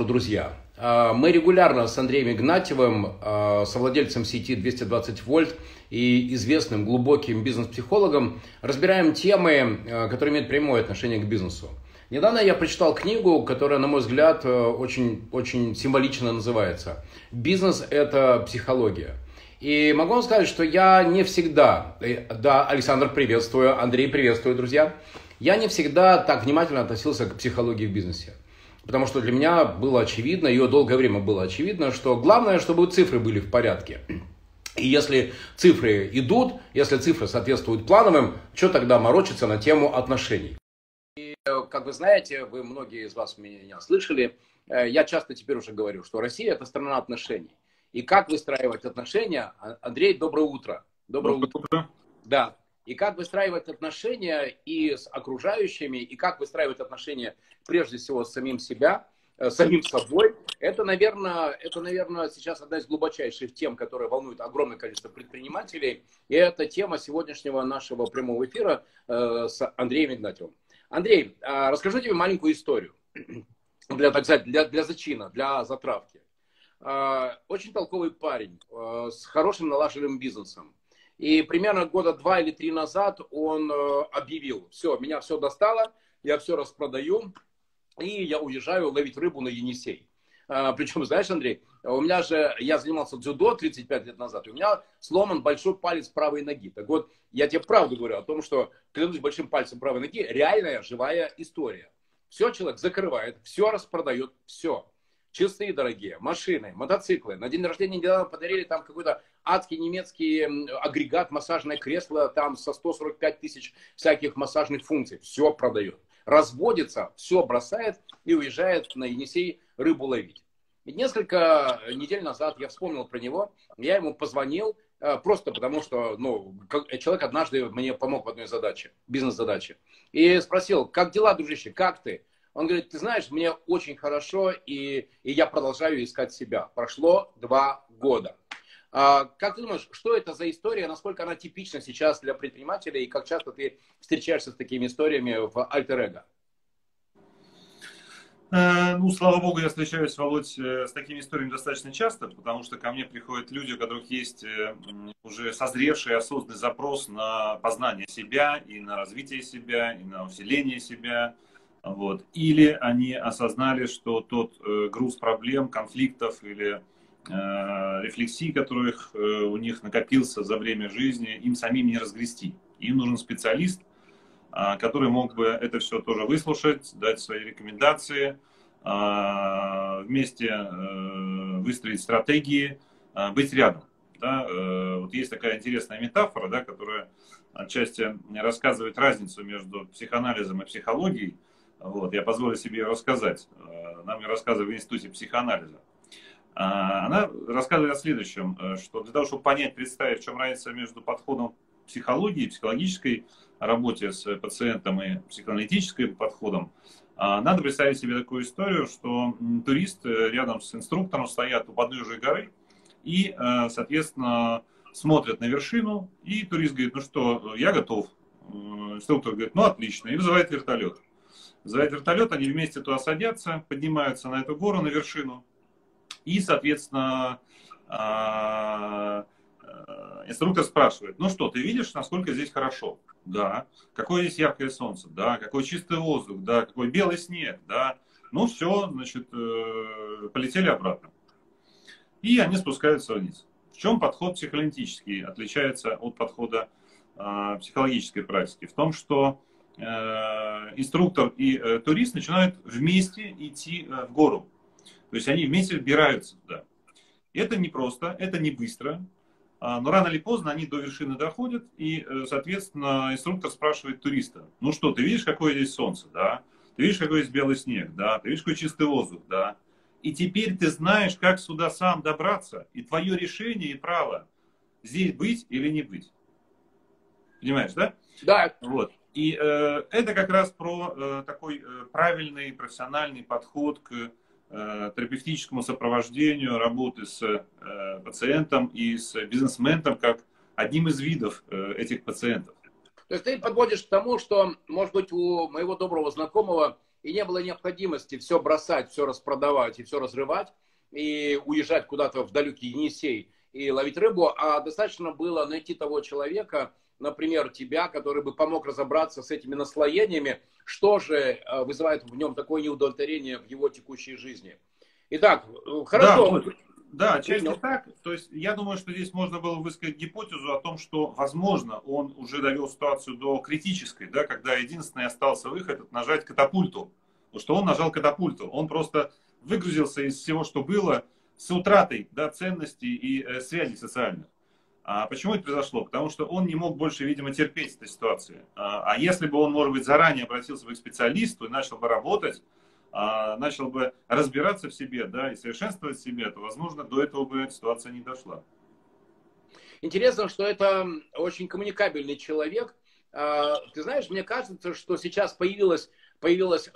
вечер, друзья. Мы регулярно с Андреем Игнатьевым, совладельцем сети 220 вольт и известным глубоким бизнес-психологом, разбираем темы, которые имеют прямое отношение к бизнесу. Недавно я прочитал книгу, которая, на мой взгляд, очень символично называется «Бизнес – это психология». И могу вам сказать, что я не всегда, да, Александр, приветствую, Андрей, приветствую, друзья, я не всегда так внимательно относился к психологии в бизнесе. Потому что для меня было очевидно, и долгое время было очевидно, что главное, чтобы цифры были в порядке. И если цифры идут, если цифры соответствуют плановым, что тогда морочиться на тему отношений? И, как вы знаете, вы многие из вас меня слышали, я часто теперь уже говорю, что Россия – это страна отношений. И как выстраивать отношения? Андрей, доброе утро. Доброе утро. Да. И как выстраивать отношения и с окружающими, и как выстраивать отношения прежде всего с самим себя, самим собой. Это, наверное, сейчас одна из глубочайших тем, которая волнует огромное количество предпринимателей. И это тема сегодняшнего нашего прямого эфира с Андреем Игнатьевым. Андрей, расскажу тебе маленькую историю для зачина, для затравки. Очень толковый парень с хорошим налаженным бизнесом. И примерно года 2 или 3 назад он объявил: все, меня все достало, я все распродаю, и я уезжаю ловить рыбу на Енисей. Причем, знаешь, Андрей, я занимался дзюдо 35 лет назад, и у меня сломан большой палец правой ноги. Так вот, я тебе правду говорю о том, что, клянусь большим пальцем правой ноги, реальная живая история. Все человек закрывает, все распродает, все. Чистые, дорогие, машины, мотоциклы. На день рождения недавно подарили там какой-то адский немецкий агрегат, массажное кресло там со 145 тысяч всяких массажных функций. Все продает. Разводится, все бросает и уезжает на Енисей рыбу ловить. И несколько недель назад я вспомнил про него, я ему позвонил, просто потому что человек однажды мне помог в одной задаче, бизнес-задаче. И спросил: как дела, дружище, как ты? Он говорит: ты знаешь, мне очень хорошо, и я продолжаю искать себя. Прошло 2 года. Как ты думаешь, что это за история, насколько она типична сейчас для предпринимателя, и как часто ты встречаешься с такими историями в альтер-эго? Ну, слава богу, я встречаюсь, Володь, с такими историями достаточно часто, потому что ко мне приходят люди, у которых есть уже созревший, осознанный запрос на познание себя, и на развитие себя, и на усиление себя. Вот. Или они осознали, что тот груз проблем, конфликтов или рефлексий, которых у них накопился за время жизни, им самим не разгрести. Им нужен специалист, который мог бы это все тоже выслушать, дать свои рекомендации, вместе выстроить стратегии, быть рядом. Да? Вот есть такая интересная метафора, да, которая отчасти рассказывает разницу между психоанализом и психологией. Вот, я позволю себе ее рассказать. Нам ее рассказывали в Институте психоанализа. Она рассказывает о следующем, что для того, чтобы понять, представить, в чем разница между подходом психологии, психологической работе с пациентом и психоаналитическим подходом, надо представить себе такую историю, что турист рядом с инструктором стоят у подножия горы и, соответственно, смотрят на вершину, и турист говорит: ну что, я готов. Инструктор говорит: ну отлично, и вызывает вертолет. За этот вертолет они вместе туда садятся, поднимаются на эту гору, на вершину. И, соответственно, инструктор спрашивает: ну что, ты видишь, насколько здесь хорошо? Да. Какое здесь яркое солнце? Да. Какой чистый воздух? Да. Какой белый снег? Да. Ну все, значит, полетели обратно. И они спускаются вниз. В чем подход психоаналитический отличается от подхода психологической практики? В том, что инструктор и турист начинают вместе идти в гору. То есть они вместе вбираются туда. Это непросто, это не быстро, но рано или поздно они до вершины доходят, и, соответственно, инструктор спрашивает туриста: ну что, ты видишь, какое здесь солнце? Да. Ты видишь, какой здесь белый снег? Да. Ты видишь, какой чистый воздух? Да. И теперь ты знаешь, как сюда сам добраться, и твое решение и право здесь быть или не быть. Понимаешь, да? Да. Вот. И это как раз про такой правильный профессиональный подход к терапевтическому сопровождению работы с пациентом и с бизнесменом как одним из видов этих пациентов. То есть ты подводишь к тому, что, может быть, у моего доброго знакомого и не было необходимости все бросать, все распродавать и все разрывать, и уезжать куда-то в далекий Енисей и ловить рыбу, а достаточно было найти того человека, например, тебя, который бы помог разобраться с этими наслоениями, что же вызывает в нем такое неудовлетворение в его текущей жизни. Итак, хорошо. Да, часто так. То есть я думаю, что здесь можно было высказать гипотезу о том, что, возможно, он уже довел ситуацию до критической, да, когда единственный остался выход — это нажать катапульту. Потому что он нажал катапульту. Он просто выгрузился из всего, что было, с утратой, да, ценностей и связей социальных. А почему это произошло? Потому что он не мог больше, видимо, терпеть этой ситуации. А если бы он, может быть, заранее обратился бы к специалисту и начал бы работать, начал бы разбираться в себе, да, и совершенствовать себя, то, возможно, до этого бы ситуация не дошла. Интересно, что это очень коммуникабельный человек. Ты знаешь, мне кажется, что сейчас появилось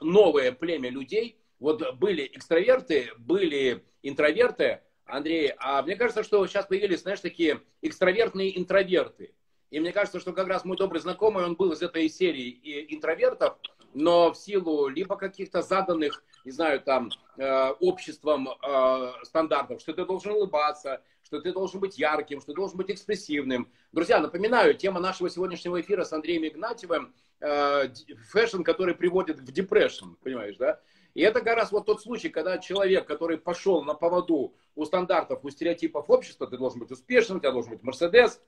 новое племя людей. Вот были экстраверты, были интроверты, Андрей, а мне кажется, что сейчас появились, знаешь, такие экстравертные интроверты. И мне кажется, что как раз мой добрый знакомый, он был из этой серии интровертов, но в силу либо каких-то заданных, не знаю, там, обществом стандартов, что ты должен улыбаться, что ты должен быть ярким, что ты должен быть экспрессивным. Друзья, напоминаю, тема нашего сегодняшнего эфира с Андреем Игнатьевым фэшн, который приводит в депрессию, понимаешь, да? И это как раз вот тот случай, когда человек, который пошел на поводу у стандартов, у стереотипов общества, ты должен быть успешным, у тебя должен быть Мерседес,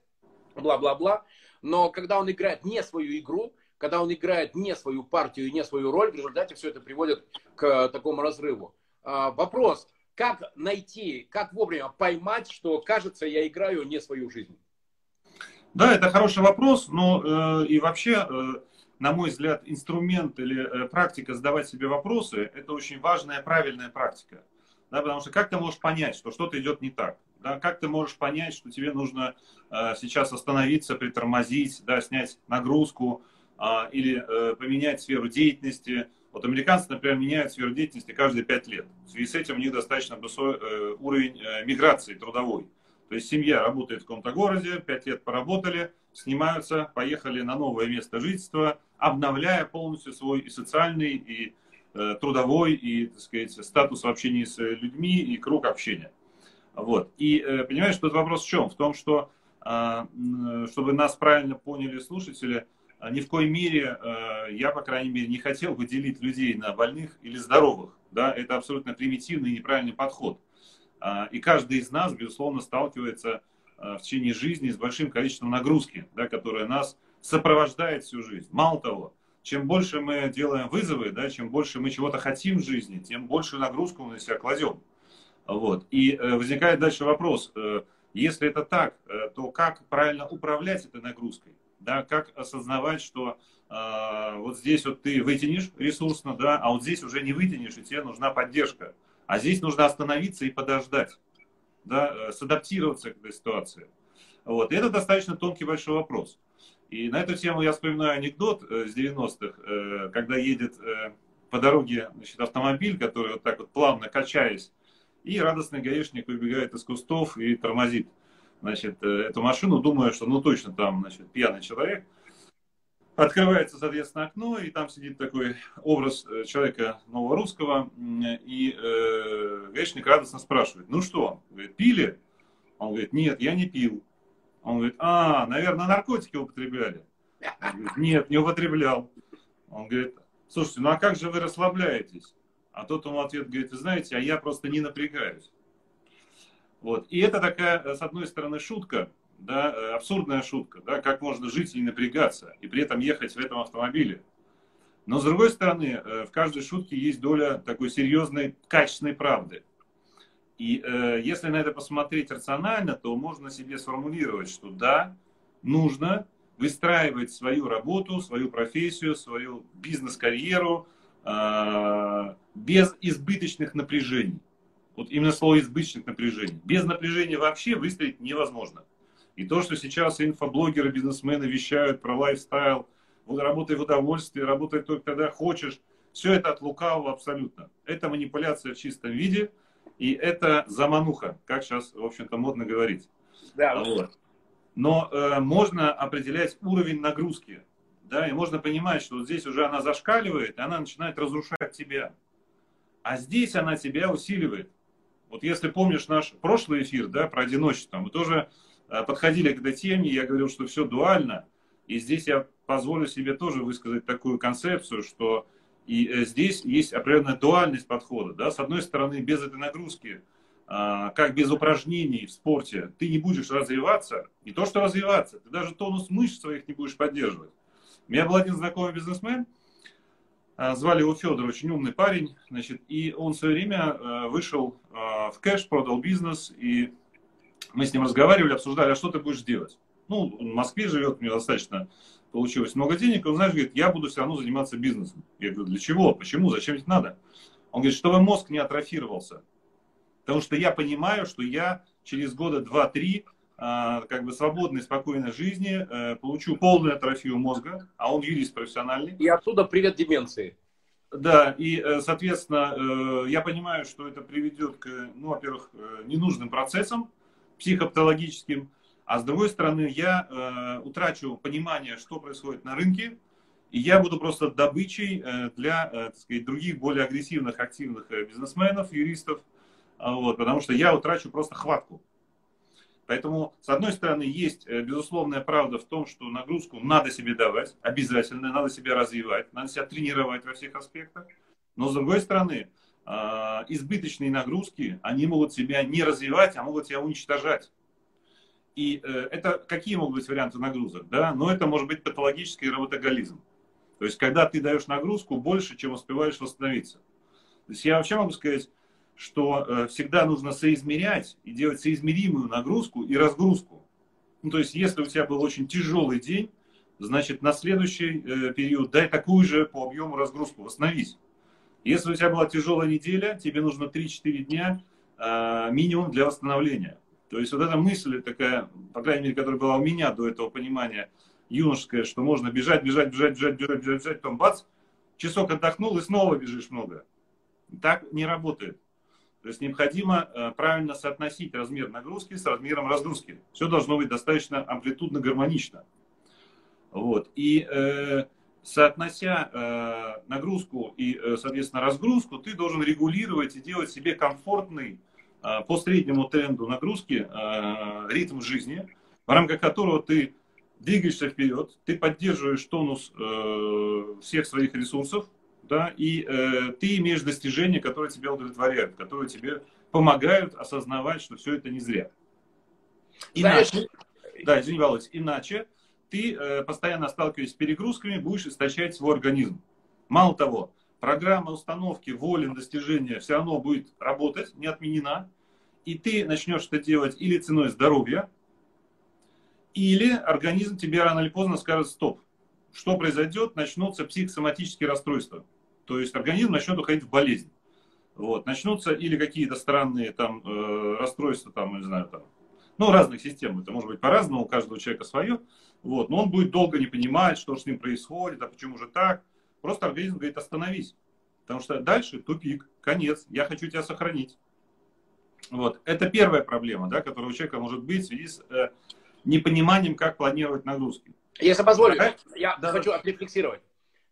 бла-бла-бла, но когда он играет не свою игру, когда он играет не свою партию, не свою роль, в результате все это приводит к такому разрыву. Вопрос, как найти, как вовремя поймать, что, кажется, я играю не свою жизнь? Да, это хороший вопрос, но и вообще, на мой взгляд, инструмент или практика задавать себе вопросы — это очень важная, правильная практика. Да, потому что как ты можешь понять, что что-то идет не так? Да, как ты можешь понять, что тебе нужно сейчас остановиться, притормозить, да, снять нагрузку, или поменять сферу деятельности? Вот американцы, например, меняют сферу деятельности каждые 5 лет. В связи с этим у них достаточно высокий уровень миграции трудовой. То есть семья работает в каком-то городе, 5 лет поработали, снимаются, поехали на новое место жительства, обновляя полностью свой и социальный, и трудовой, и, так сказать, статус в общении с людьми, и круг общения. Вот. И понимаешь, тут вопрос в чем? В том, что, чтобы нас правильно поняли слушатели, ни в коей мере я, по крайней мере, не хотел бы делить людей на больных или здоровых. Да? Это абсолютно примитивный и неправильный подход. И каждый из нас, безусловно, сталкивается в течение жизни с большим количеством нагрузки, да, которая нас сопровождает всю жизнь. Мало того, чем больше мы делаем вызовы, да, чем больше мы чего-то хотим в жизни, тем большую нагрузку мы на себя кладем. Вот. И возникает дальше вопрос, если это так, то как правильно управлять этой нагрузкой? Да, как осознавать, что вот здесь вот ты вытянешь ресурсно, да, а вот здесь уже не вытянешь, и тебе нужна поддержка. А здесь нужно остановиться и подождать, да, садаптироваться к этой ситуации. Вот. И это достаточно тонкий большой вопрос. И на эту тему я вспоминаю анекдот с 90-х, когда едет по дороге, значит, автомобиль, который вот так вот плавно качаясь, и радостный гаишник выбегает из кустов и тормозит, значит, эту машину, думая, что ну точно там, значит, пьяный человек. Открывается, соответственно, окно, и там сидит такой образ человека новорусского, и гаишник радостно спрашивает: ну что, говорит, пили? Он говорит: нет, я не пил. Он говорит: а, наверное, наркотики употребляли? Он говорит: нет, не употреблял. Он говорит: слушайте, ну а как же вы расслабляетесь? А тот ему ответ говорит: вы знаете, а я просто не напрягаюсь. Вот. И это такая, с одной стороны, шутка, да, абсурдная шутка, да, как можно жить и не напрягаться, и при этом ехать в этом автомобиле. Но, с другой стороны, в каждой шутке есть доля такой серьезной, качественной правды. И если на это посмотреть рационально, то можно себе сформулировать, что да, нужно выстраивать свою работу, свою профессию, свою бизнес-карьеру без избыточных напряжений. Вот именно слово «избыточных напряжений». Без напряжения вообще выстроить невозможно. И то, что сейчас инфоблогеры, бизнесмены вещают про лайфстайл, работай в удовольствии, работай только когда хочешь, все это от лукавого абсолютно. Это манипуляция в чистом виде, и это замануха, как сейчас, в общем-то, модно говорить. Да, вот. Но можно определять уровень нагрузки. да, и можно понимать, что вот здесь уже она зашкаливает, и она начинает разрушать тебя. А здесь она тебя усиливает. Вот если помнишь наш прошлый эфир, да, про одиночество, мы тоже подходили к этой теме, я говорил, что все дуально, и здесь я позволю себе тоже высказать такую концепцию, что и здесь есть определенная дуальность подхода, да, с одной стороны, без этой нагрузки, как без упражнений в спорте, ты не будешь развиваться, не то что развиваться, ты даже тонус мышц своих не будешь поддерживать. У меня был один знакомый бизнесмен, звали его Федор, очень умный парень, значит, и он в свое время вышел в кэш, продал бизнес, и мы с ним разговаривали, обсуждали, а что ты будешь делать? Ну, он в Москве живет, у него достаточно получилось много денег, он, знаешь, говорит, я буду все равно заниматься бизнесом. Я говорю, для чего, почему, зачем это надо? Он говорит, чтобы мозг не атрофировался. Потому что я понимаю, что я через года 2-3 как бы свободной, спокойной жизни получу полную атрофию мозга, а он юрист профессиональный. И оттуда привет деменции. Да, и, соответственно, я понимаю, что это приведет к, ну, во-первых, ненужным процессам психопатологическим, а с другой стороны, я утрачу понимание, что происходит на рынке, и я буду просто добычей для, так сказать, других более агрессивных, активных бизнесменов, юристов. Вот, потому что я утрачу просто хватку. Поэтому, с одной стороны, есть безусловная правда в том, что нагрузку надо себе давать, обязательно, надо себя развивать, надо себя тренировать во всех аспектах. Но, с другой стороны, избыточные нагрузки, они могут себя не развивать, а могут себя уничтожать. И это какие могут быть варианты нагрузок? Да? Но это может быть патологический работоголизм. То есть, когда ты даешь нагрузку больше, чем успеваешь восстановиться. То есть, я вообще могу сказать, что всегда нужно соизмерять и делать соизмеримую нагрузку и разгрузку. Ну, то есть, если у тебя был очень тяжелый день, значит, на следующий период дай такую же по объему разгрузку, восстановись. Если у тебя была тяжелая неделя, тебе нужно 3-4 дня минимум для восстановления. То есть, вот эта мысль такая, по крайней мере, которая была у меня до этого понимания юношеское, что можно бежать, потом бац, часок отдохнул и снова бежишь много. Так не работает. То есть необходимо правильно соотносить размер нагрузки с размером разгрузки. Все должно быть достаточно амплитудно гармонично. Вот. И соотнося нагрузку и, соответственно, разгрузку, ты должен регулировать и делать себе комфортный по среднему тренду нагрузки ритм жизни, в рамках которого ты двигаешься вперед, ты поддерживаешь тонус всех своих ресурсов, да, и ты имеешь достижения, которые тебя удовлетворяют, которые тебе помогают осознавать, что все это не зря. Иначе, да, извини, Володь, иначе ты, постоянно сталкиваясь с перегрузками, будешь истощать свой организм. Мало того, программа установки воли на достижение все равно будет работать, не отменена, и ты начнешь это делать или ценой здоровья, или организм тебе рано или поздно скажет «стоп». Что произойдет? Начнутся психосоматические расстройства. То есть организм начнет уходить в болезнь. Вот. Начнутся или какие-то странные там, расстройства, там, не знаю, там, ну, разных систем. Это может быть по-разному, у каждого человека свое. Вот. Но он будет долго не понимать, что с ним происходит, а почему же так. Просто организм говорит, остановись. Потому что дальше тупик, конец, я хочу тебя сохранить. Вот. Это первая проблема, да, которая у человека может быть в связи с непониманием, как планировать нагрузки. Если позволю, я хочу отрефлексировать.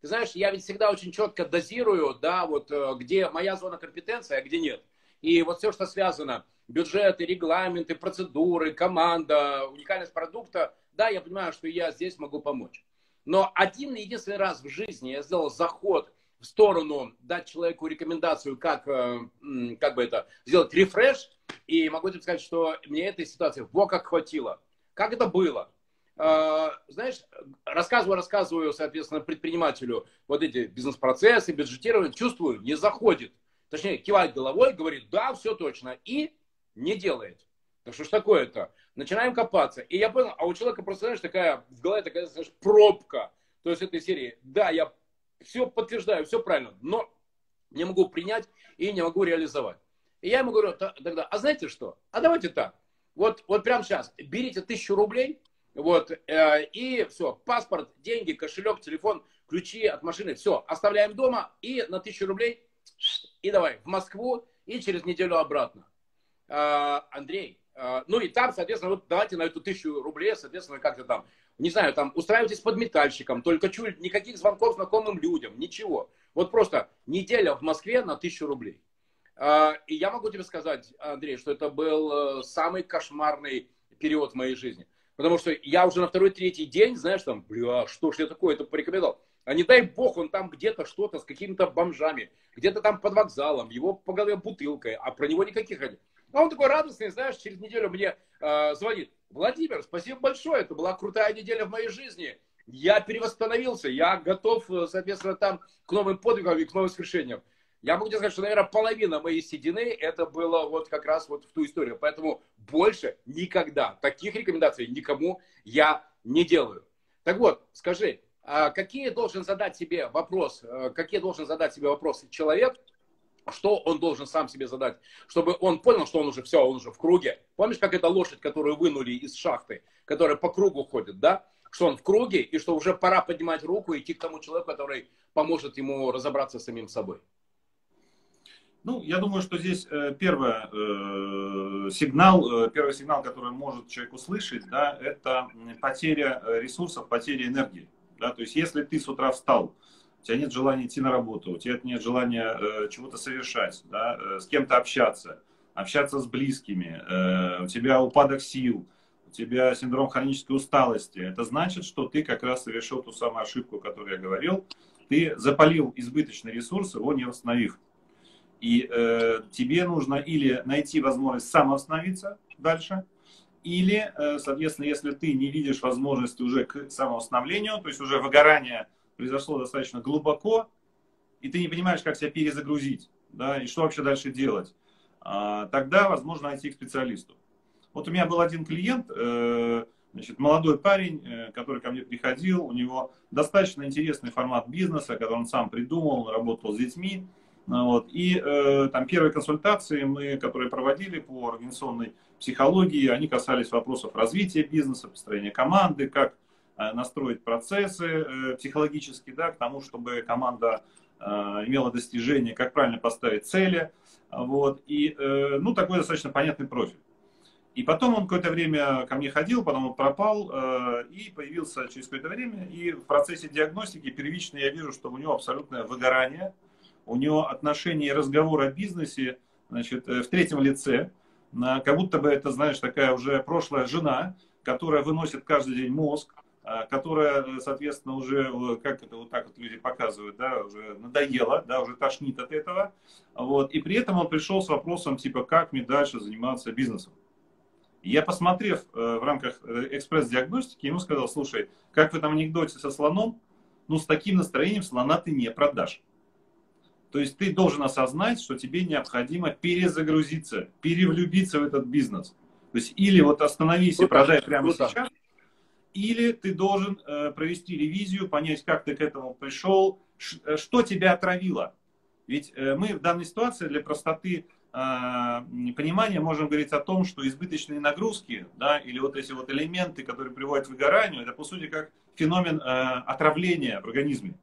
Ты знаешь, я ведь всегда очень четко дозирую, да, вот где моя зона компетенции, а где нет. И вот все, что связано, бюджеты, регламенты, процедуры, команда, уникальность продукта, да, я понимаю, что я здесь могу помочь. Но один единственный раз в жизни я сделал заход в сторону, дать человеку рекомендацию, как бы это, сделать рефреш, и могу тебе сказать, что мне этой ситуации во как хватило. Как это было? Знаешь, рассказываю, соответственно, предпринимателю вот эти бизнес-процессы, бюджетирование, чувствую, не заходит. Точнее, кивает головой, говорит, да, все точно, и не делает. Так что ж такое-то? Начинаем копаться. И я понял, а у человека просто, знаешь, такая в голове такая, знаешь, пробка. То есть этой серии, да, я все подтверждаю, все правильно, но не могу принять и не могу реализовать. И я ему говорю тогда, а знаете что? А давайте так, вот прямо сейчас, берите 1000 рублей, вот, и все, паспорт, деньги, кошелек, телефон, ключи от машины, все, оставляем дома и на 1000 рублей, и давай в Москву, и через неделю обратно. Андрей, Ну и там, соответственно, вот давайте на эту 1000 рублей, соответственно, как-то там, не знаю, там устраивайтесь подметальщиком, только чуть никаких звонков знакомым людям, ничего. Вот просто неделя в Москве на 1000 рублей. И я могу тебе сказать, Андрей, что это был самый кошмарный период в моей жизни. Потому что я уже на второй-третий день, знаешь, там, бля, что ж я такое-то порекомендовал. А не дай бог, он там где-то что-то с какими-то бомжами, где-то там под вокзалом, его по голове бутылкой, а про него никаких. А он такой радостный, знаешь, через неделю мне звонит. Владимир, спасибо большое, это была крутая неделя в моей жизни. Я перевосстановился, я готов, соответственно, там к новым подвигам и к новым свершениям. Я могу тебе сказать, что, наверное, половина моей седины это было вот как раз вот в ту историю. Поэтому больше никогда таких рекомендаций никому я не делаю. Так вот, скажи, какие должен задать себе вопросы человек, что он должен сам себе задать, чтобы он понял, что он уже все, он уже в круге. Помнишь, как эта лошадь, которую вынули из шахты, которая по кругу ходит, да? Что он в круге и что уже пора поднимать руку и идти к тому человеку, который поможет ему разобраться с самим собой. Ну, я думаю, что здесь первый сигнал, который может человек услышать, да, это потеря ресурсов, потеря энергии. Да? То есть, если ты с утра встал, у тебя нет желания идти на работу, у тебя нет желания чего-то совершать, да, с кем-то общаться с близкими, у тебя упадок сил, у тебя синдром хронической усталости, это значит, что ты как раз совершил ту самую ошибку, о которой я говорил, ты запалил избыточный ресурс, его не восстановив. И тебе нужно или найти возможность самоостановиться дальше, или, соответственно, если ты не видишь возможности уже к самоостановлению, то есть уже выгорание произошло достаточно глубоко, и ты не понимаешь, как себя перезагрузить, да, и что вообще дальше делать, тогда, возможно, найти к специалисту. Вот у меня был один клиент, значит, молодой парень, который ко мне приходил, у него достаточно интересный формат бизнеса, который он сам придумал, он работал с детьми. Вот. И там первые консультации, которые проводили по организационной психологии, они касались вопросов развития бизнеса, построения команды, как настроить процессы психологически, да, к тому, чтобы команда имела достижения, как правильно поставить цели. Вот. И ну, такой достаточно понятный профиль. И потом он какое-то время ко мне ходил, потом он пропал и появился через какое-то время. И в процессе диагностики первично я вижу, что у него абсолютное выгорание. У него отношение и разговор о бизнесе, значит, в третьем лице, как будто бы это, знаешь, такая уже прошлая жена, которая выносит каждый день мозг, которая, соответственно, уже, как это вот так вот люди показывают, да, уже надоела, да, уже тошнит от этого. Вот. И при этом он пришел с вопросом, типа, как мне дальше заниматься бизнесом. И я, посмотрев в рамках экспресс-диагностики, ему сказал, слушай, как в этом анекдоте со слоном, ну, с таким настроением слона ты не продашь. То есть ты должен осознать, что тебе необходимо перезагрузиться, перевлюбиться в этот бизнес. То есть или вот остановись и продай прямо сейчас, или ты должен провести ревизию, понять, как ты к этому пришел, что тебя отравило. Ведь мы в данной ситуации для простоты понимания можем говорить о том, что избыточные нагрузки, да, или вот эти вот элементы, которые приводят к выгоранию, это по сути как феномен отравления в организме.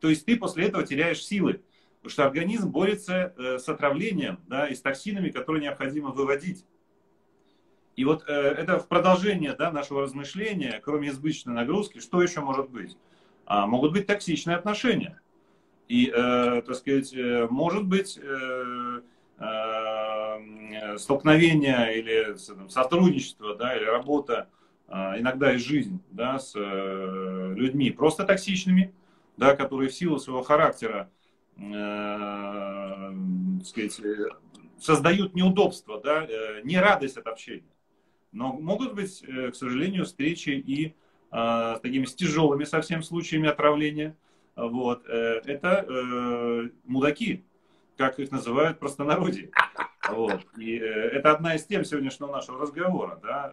То есть ты после этого теряешь силы. Потому что организм борется с отравлением, да, и с токсинами, которые необходимо выводить. И вот это в продолжение, да, нашего размышления, кроме избыточной нагрузки, что еще может быть? Могут быть токсичные отношения. И, так сказать, может быть столкновение или там, сотрудничество, да, или работа, иногда и жизнь, да, с людьми просто токсичными, да, которые в силу своего характера, так сказать, создают неудобства, да, не радость от общения. Но могут быть, к сожалению, встречи и с такими тяжелыми совсем случаями отравления. Вот. Это мудаки, как их называют в простонародье. Вот. И это одна из тем сегодняшнего нашего разговора, да,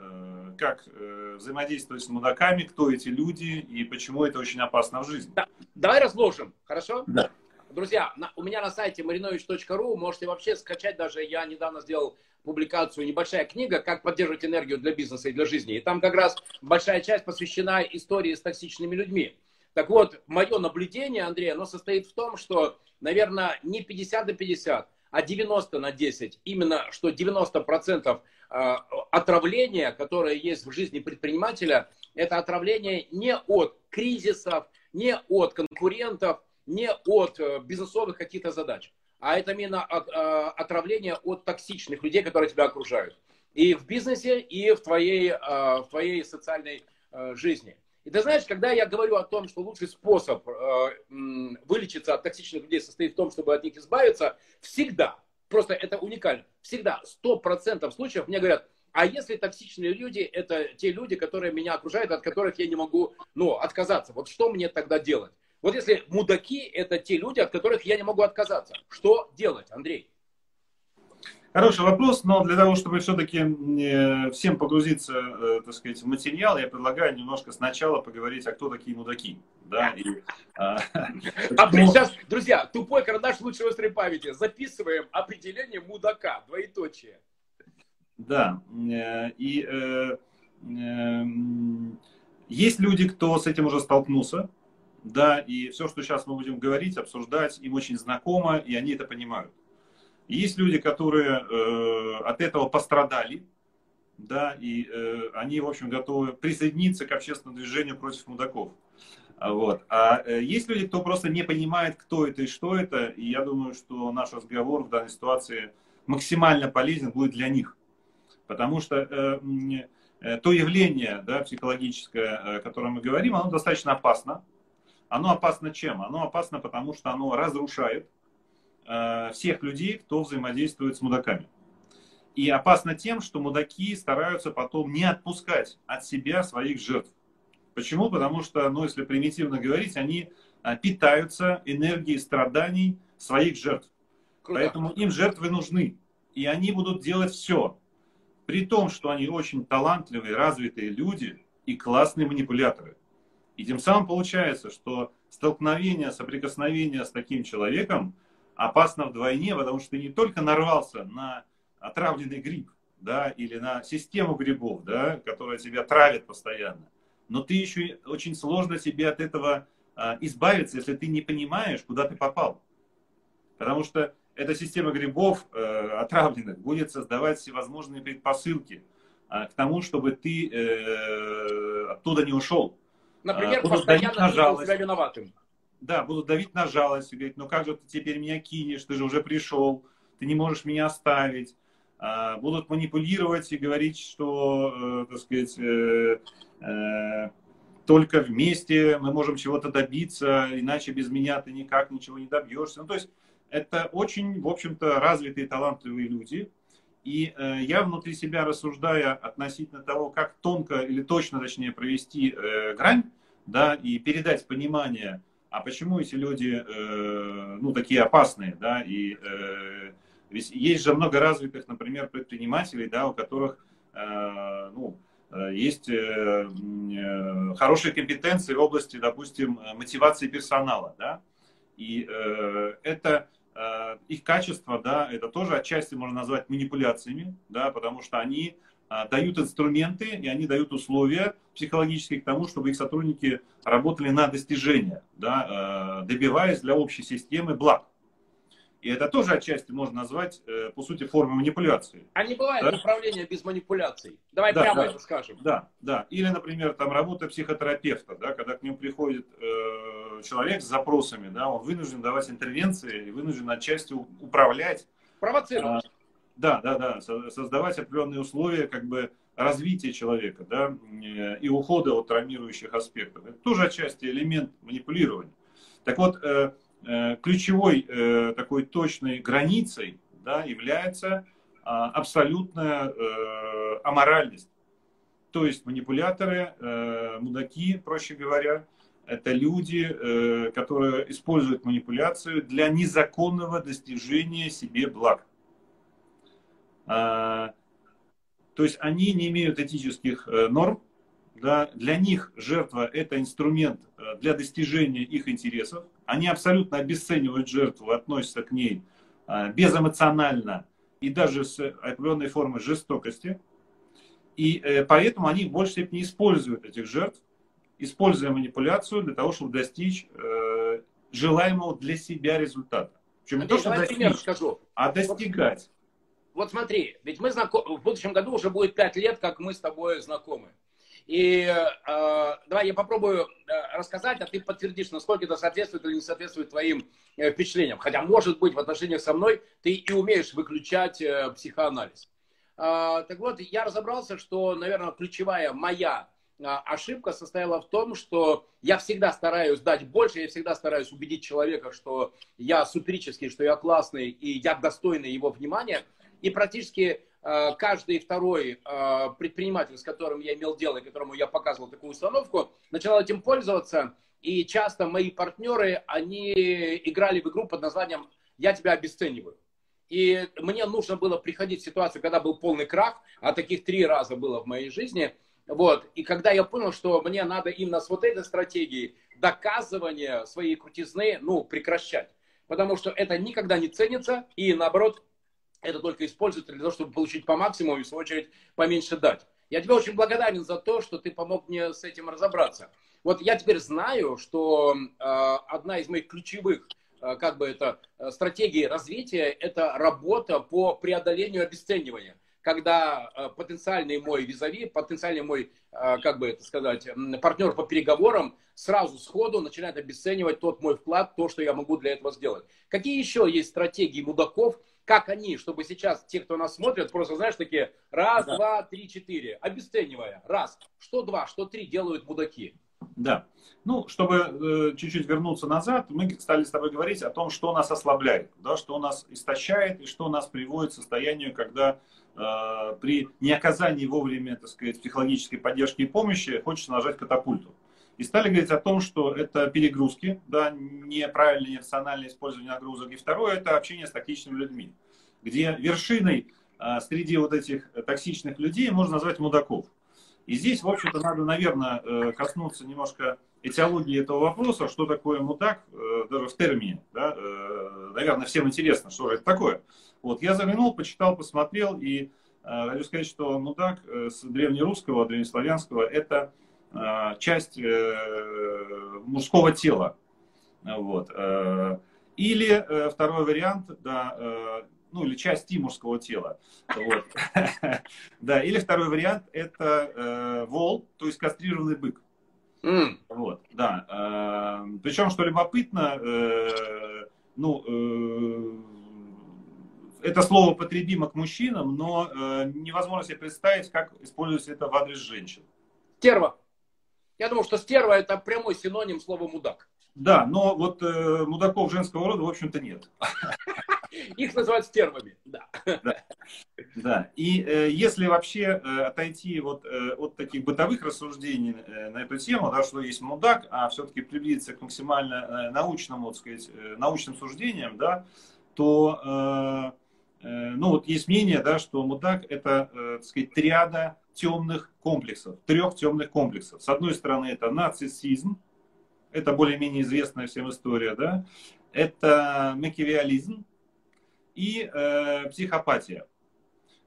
как взаимодействовать с мудаками, кто эти люди и почему это очень опасно в жизни. Да. Давай разложим, хорошо? Да. Друзья, у меня на сайте marinovich.ru можете вообще скачать даже, я недавно сделал публикацию, небольшая книга «Как поддерживать энергию для бизнеса и для жизни». И там как раз большая часть посвящена истории с токсичными людьми. Так вот, мое наблюдение, Андрей, оно состоит в том, что, наверное, не 50 на 50, а 90 на 10, именно что 90% отравления, которое есть в жизни предпринимателя, это отравление не от кризисов, не от конкурентов, не от бизнесовых каких-то задач, а это именно отравление от токсичных людей, которые тебя окружают. И в бизнесе, и в твоей социальной жизни. И ты знаешь, когда я говорю о том, что лучший способ вылечиться от токсичных людей состоит в том, чтобы от них избавиться, всегда, просто это уникально, всегда 100% случаев мне говорят, а если токсичные люди, это те люди, которые меня окружают, от которых я не могу, ну, отказаться, вот что мне тогда делать? Вот если мудаки, это те люди, от которых я не могу отказаться, что делать, Андрей? Хороший вопрос, но для того, чтобы все-таки всем погрузиться, так сказать, в материал, я предлагаю немножко сначала поговорить, а кто такие мудаки. Да? И, сейчас, друзья, тупой карандаш лучше острой памяти. Записываем определение мудака, двоеточие. Да, и есть люди, кто с этим уже столкнулся, да, и все, что сейчас мы будем говорить, обсуждать, им очень знакомо, и они это понимают. Есть люди, которые от этого пострадали, да, и они, в общем, готовы присоединиться к общественному движению против мудаков. Вот. А есть люди, кто просто не понимает, кто это и что это, и я думаю, что наш разговор в данной ситуации максимально полезен будет для них. Потому что то явление, да, психологическое, о котором мы говорим, оно достаточно опасно. Оно опасно чем? Оно опасно, потому что оно разрушает всех людей, кто взаимодействует с мудаками. И опасно тем, что мудаки стараются потом не отпускать от себя своих жертв. Почему? Потому что, ну, если примитивно говорить, они питаются энергией страданий своих жертв. Круто. Поэтому им жертвы нужны. И они будут делать все. При том, что они очень талантливые, развитые люди и классные манипуляторы. И тем самым получается, что столкновение, соприкосновение с таким человеком опасно вдвойне, потому что ты не только нарвался на отравленный гриб, да, или на систему грибов, да, которая тебя травит постоянно, но ты еще очень сложно себе от этого избавиться, если ты не понимаешь, куда ты попал. Потому что эта система грибов отравленных будет создавать всевозможные предпосылки к тому, чтобы ты оттуда не ушел. Например, постоянно чувствовал себя виноватым. Да, будут давить на жалость и говорить, ну как же ты теперь меня кинешь, ты же уже пришел, ты не можешь меня оставить. Будут манипулировать и говорить, что, так сказать, только вместе мы можем чего-то добиться, иначе без меня ты никак ничего не добьешься. Ну, то есть это очень, в общем-то, развитые, талантливые люди. И я внутри себя, рассуждая относительно того, как тонко или точно, точнее, провести грань, да, и передать понимание, а почему эти люди, ну, такие опасные, да, и ведь есть же много развитых, например, предпринимателей, да, у которых, ну, есть хорошие компетенции в области, допустим, мотивации персонала, да, и это их качество, да, это тоже отчасти можно назвать манипуляциями, да, потому что они дают инструменты и они дают условия психологические к тому, чтобы их сотрудники работали на достижения, да, добиваясь для общей системы благ. И это тоже отчасти можно назвать, по сути, формой манипуляции. А не бывает, да, управления без манипуляций. Давай, да, прямо, да, это скажем. Да, да. Или, например, там работа психотерапевта, да, когда к нему приходит человек с запросами, да, он вынужден давать интервенции и вынужден отчасти управлять. Провоцировать. Да, да, да, создавать определенные условия, как бы, развития человека, да, и ухода от травмирующих аспектов. Это тоже отчасти элемент манипулирования. Так вот, ключевой такой точной границей, да, является абсолютная аморальность. То есть манипуляторы, мудаки, проще говоря, это люди, которые используют манипуляцию для незаконного достижения себе благ. То есть они не имеют этических норм, да? Для них жертва – это инструмент для достижения их интересов, они абсолютно обесценивают жертву, относятся к ней безэмоционально и даже с определенной формой жестокости, и поэтому они в большей степени используют этих жертв, используя манипуляцию для того, чтобы достичь желаемого для себя результата. Причем не то, что достичь, а достигать. Вот смотри, ведь мы знакомы, в будущем году уже будет 5 лет, как мы с тобой знакомы. И давай я попробую рассказать, а ты подтвердишь, насколько это соответствует или не соответствует твоим впечатлениям. Хотя, может быть, в отношениях со мной ты и умеешь выключать психоанализ. Так вот, я разобрался, что, наверное, ключевая моя ошибка состояла в том, что я всегда стараюсь дать больше, я всегда стараюсь убедить человека, что я суперический, что я классный и я достойный его внимания. И практически каждый второй предприниматель, с которым я имел дело, и которому я показывал такую установку, начинал этим пользоваться. И часто мои партнеры, они играли в игру под названием «Я тебя обесцениваю». И мне нужно было приходить в ситуацию, когда был полный крах, а таких 3 раза было в моей жизни. Вот. И когда я понял, что мне надо именно с вот этой стратегией доказывания своей крутизны, ну, прекращать. Потому что это никогда не ценится, и наоборот, это только используется для того, чтобы получить по максимуму и, в свою очередь, поменьше дать. Я тебе очень благодарен за то, что ты помог мне с этим разобраться. Вот я теперь знаю, что одна из моих ключевых, как бы это, стратегий развития, это работа по преодолению обесценивания. Когда потенциальный мой визави, потенциальный мой, как бы это сказать, партнер по переговорам сразу сходу начинает обесценивать тот мой вклад, то, что я могу для этого сделать. Какие еще есть стратегии мудаков? Как они, чтобы сейчас те, кто нас смотрят, просто, знаешь, такие раз, да, 2, 3, 4, обесценивая. Раз, что 2, что 3 делают мудаки. Да. Ну, чтобы чуть-чуть вернуться назад, мы стали с тобой говорить о том, что нас ослабляет, да, что нас истощает и что нас приводит к состоянию, когда при неоказании вовремя, так сказать, психологической поддержки и помощи хочется нажать катапульту. И стали говорить о том, что это перегрузки, да, неправильное, нерациональное использование нагрузок. И второе – это общение с токсичными людьми, где вершиной среди вот этих токсичных людей можно назвать мудаков. И здесь, в общем-то, надо, наверное, коснуться немножко этиологии этого вопроса, что такое мудак, даже в термине. Да, наверное, всем интересно, что же это такое. Вот, я заглянул, почитал, посмотрел, и хочу сказать, что мудак с древнерусского, древнеславянского – это часть мужского тела. Вот. Или второй вариант, да, ну или части мужского тела. Вот. Да, или второй вариант это вол, то есть кастрированный бык. Вот, да. Причем, что любопытно, ну, это слово потребимо к мужчинам, но невозможно себе представить, как используется это в адрес женщин. Стерва. Я думал, что стерва – это прямой синоним слова «мудак». Да, но вот мудаков женского рода, в общем-то, нет. Их называют стервами, да. Да, и если вообще отойти вот от таких бытовых рассуждений на эту тему, да, что есть мудак, а все-таки приблизиться к максимально научным, вот, сказать, научным суждениям, да, то, ну, вот есть мнение, да, что мудак – это, так сказать, триада темных комплексов, 3 темных комплексов. С одной стороны, это нарциссизм, это более-менее известная всем история, да, это макиавеллизм и психопатия.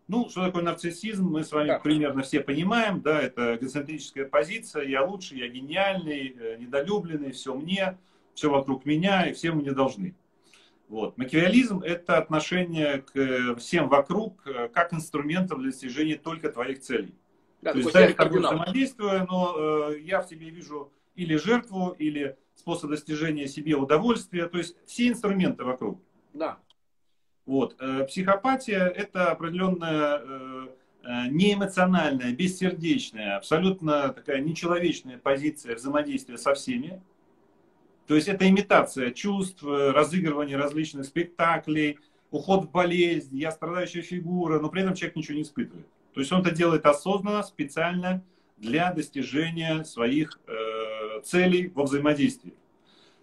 Ну, что такое нарциссизм, мы с вами так примерно все понимаем, да, это эгоцентрическая позиция, я лучший, я гениальный, недолюбленный, все мне, все вокруг меня, и все мы не должны. Вот. Макиавеллизм – это отношение к всем вокруг как инструментом для достижения только твоих целей. Да, то есть я с тобой взаимодействую, но я в тебе вижу или жертву, или способ достижения себе удовольствия. То есть все инструменты вокруг. Да. Вот. Психопатия – это определенная неэмоциональная, бессердечная, абсолютно такая нечеловечная позиция взаимодействия со всеми. То есть это имитация чувств, разыгрывание различных спектаклей, уход в болезнь, я страдающая фигура, но при этом человек ничего не испытывает. То есть он это делает осознанно, специально для достижения своих целей во взаимодействии.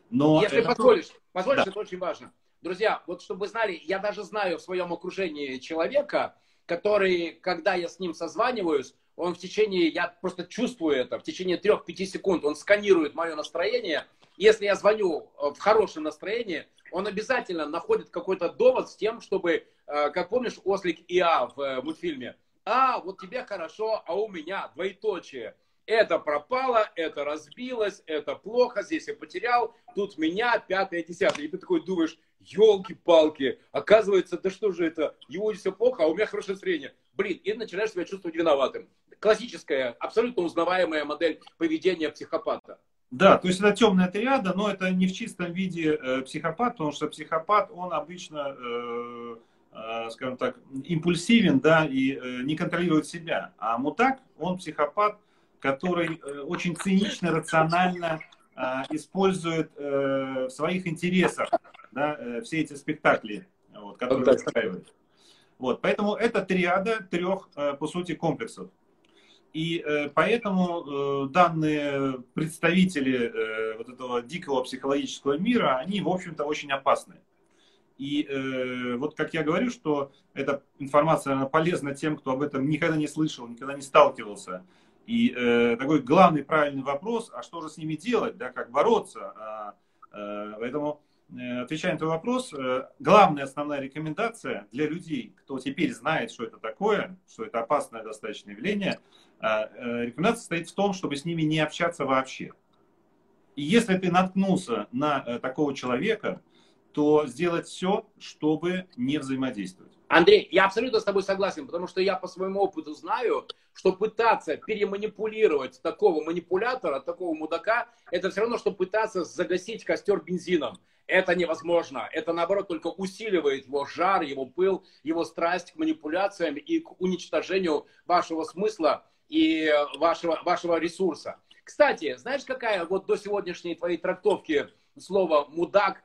Но если это... позволишь, да, это очень важно. Друзья, вот чтобы вы знали, я даже знаю в своем окружении человека, который, когда я с ним созваниваюсь, он в течение, я просто чувствую это, в течение 3-5 секунд он сканирует мое настроение. Если я звоню в хорошем настроении, он обязательно находит какой-то довод с тем, чтобы, как помнишь, ослик Иа в мультфильме. А, вот тебе хорошо, а у меня двоеточие. Это пропало, это разбилось, это плохо, здесь я потерял, тут меня, пятое, десятое. И ты такой думаешь, елки-палки, оказывается, да что же это, ему все плохо, а у меня хорошее настроение. Блин, и начинаешь себя чувствовать виноватым. Классическая, абсолютно узнаваемая модель поведения психопата. Да, то есть это темная триада, но это не в чистом виде психопат, потому что психопат, он обычно, скажем так, импульсивен, да, и не контролирует себя. А мудак, он психопат, который очень цинично, рационально использует в своих интересах, да, все эти спектакли, вот, которые устраивают. Вот, поэтому это триада трех, по сути, комплексов. И поэтому данные представители вот этого дикого психологического мира, они, в общем-то, очень опасны. И вот как я говорю, что эта информация, она полезна тем, кто об этом никогда не слышал, никогда не сталкивался. И такой главный правильный вопрос, а что же с ними делать, да, как бороться. Поэтому, отвечая на твой вопрос, главная основная рекомендация для людей, кто теперь знает, что это такое, что это опасное достаточно явление, рекомендация состоит в том, чтобы с ними не общаться вообще. И если ты наткнулся на такого человека, то сделать все, чтобы не взаимодействовать. Андрей, я абсолютно с тобой согласен, потому что я по своему опыту знаю, что пытаться переманипулировать такого манипулятора, такого мудака, это все равно, что пытаться загасить костер бензином. Это невозможно. Это, наоборот, только усиливает его жар, его пыл, его страсть к манипуляциям и к уничтожению вашего смысла и вашего ресурса. Кстати, знаешь, какая вот до сегодняшней твоей трактовки слова «мудак»,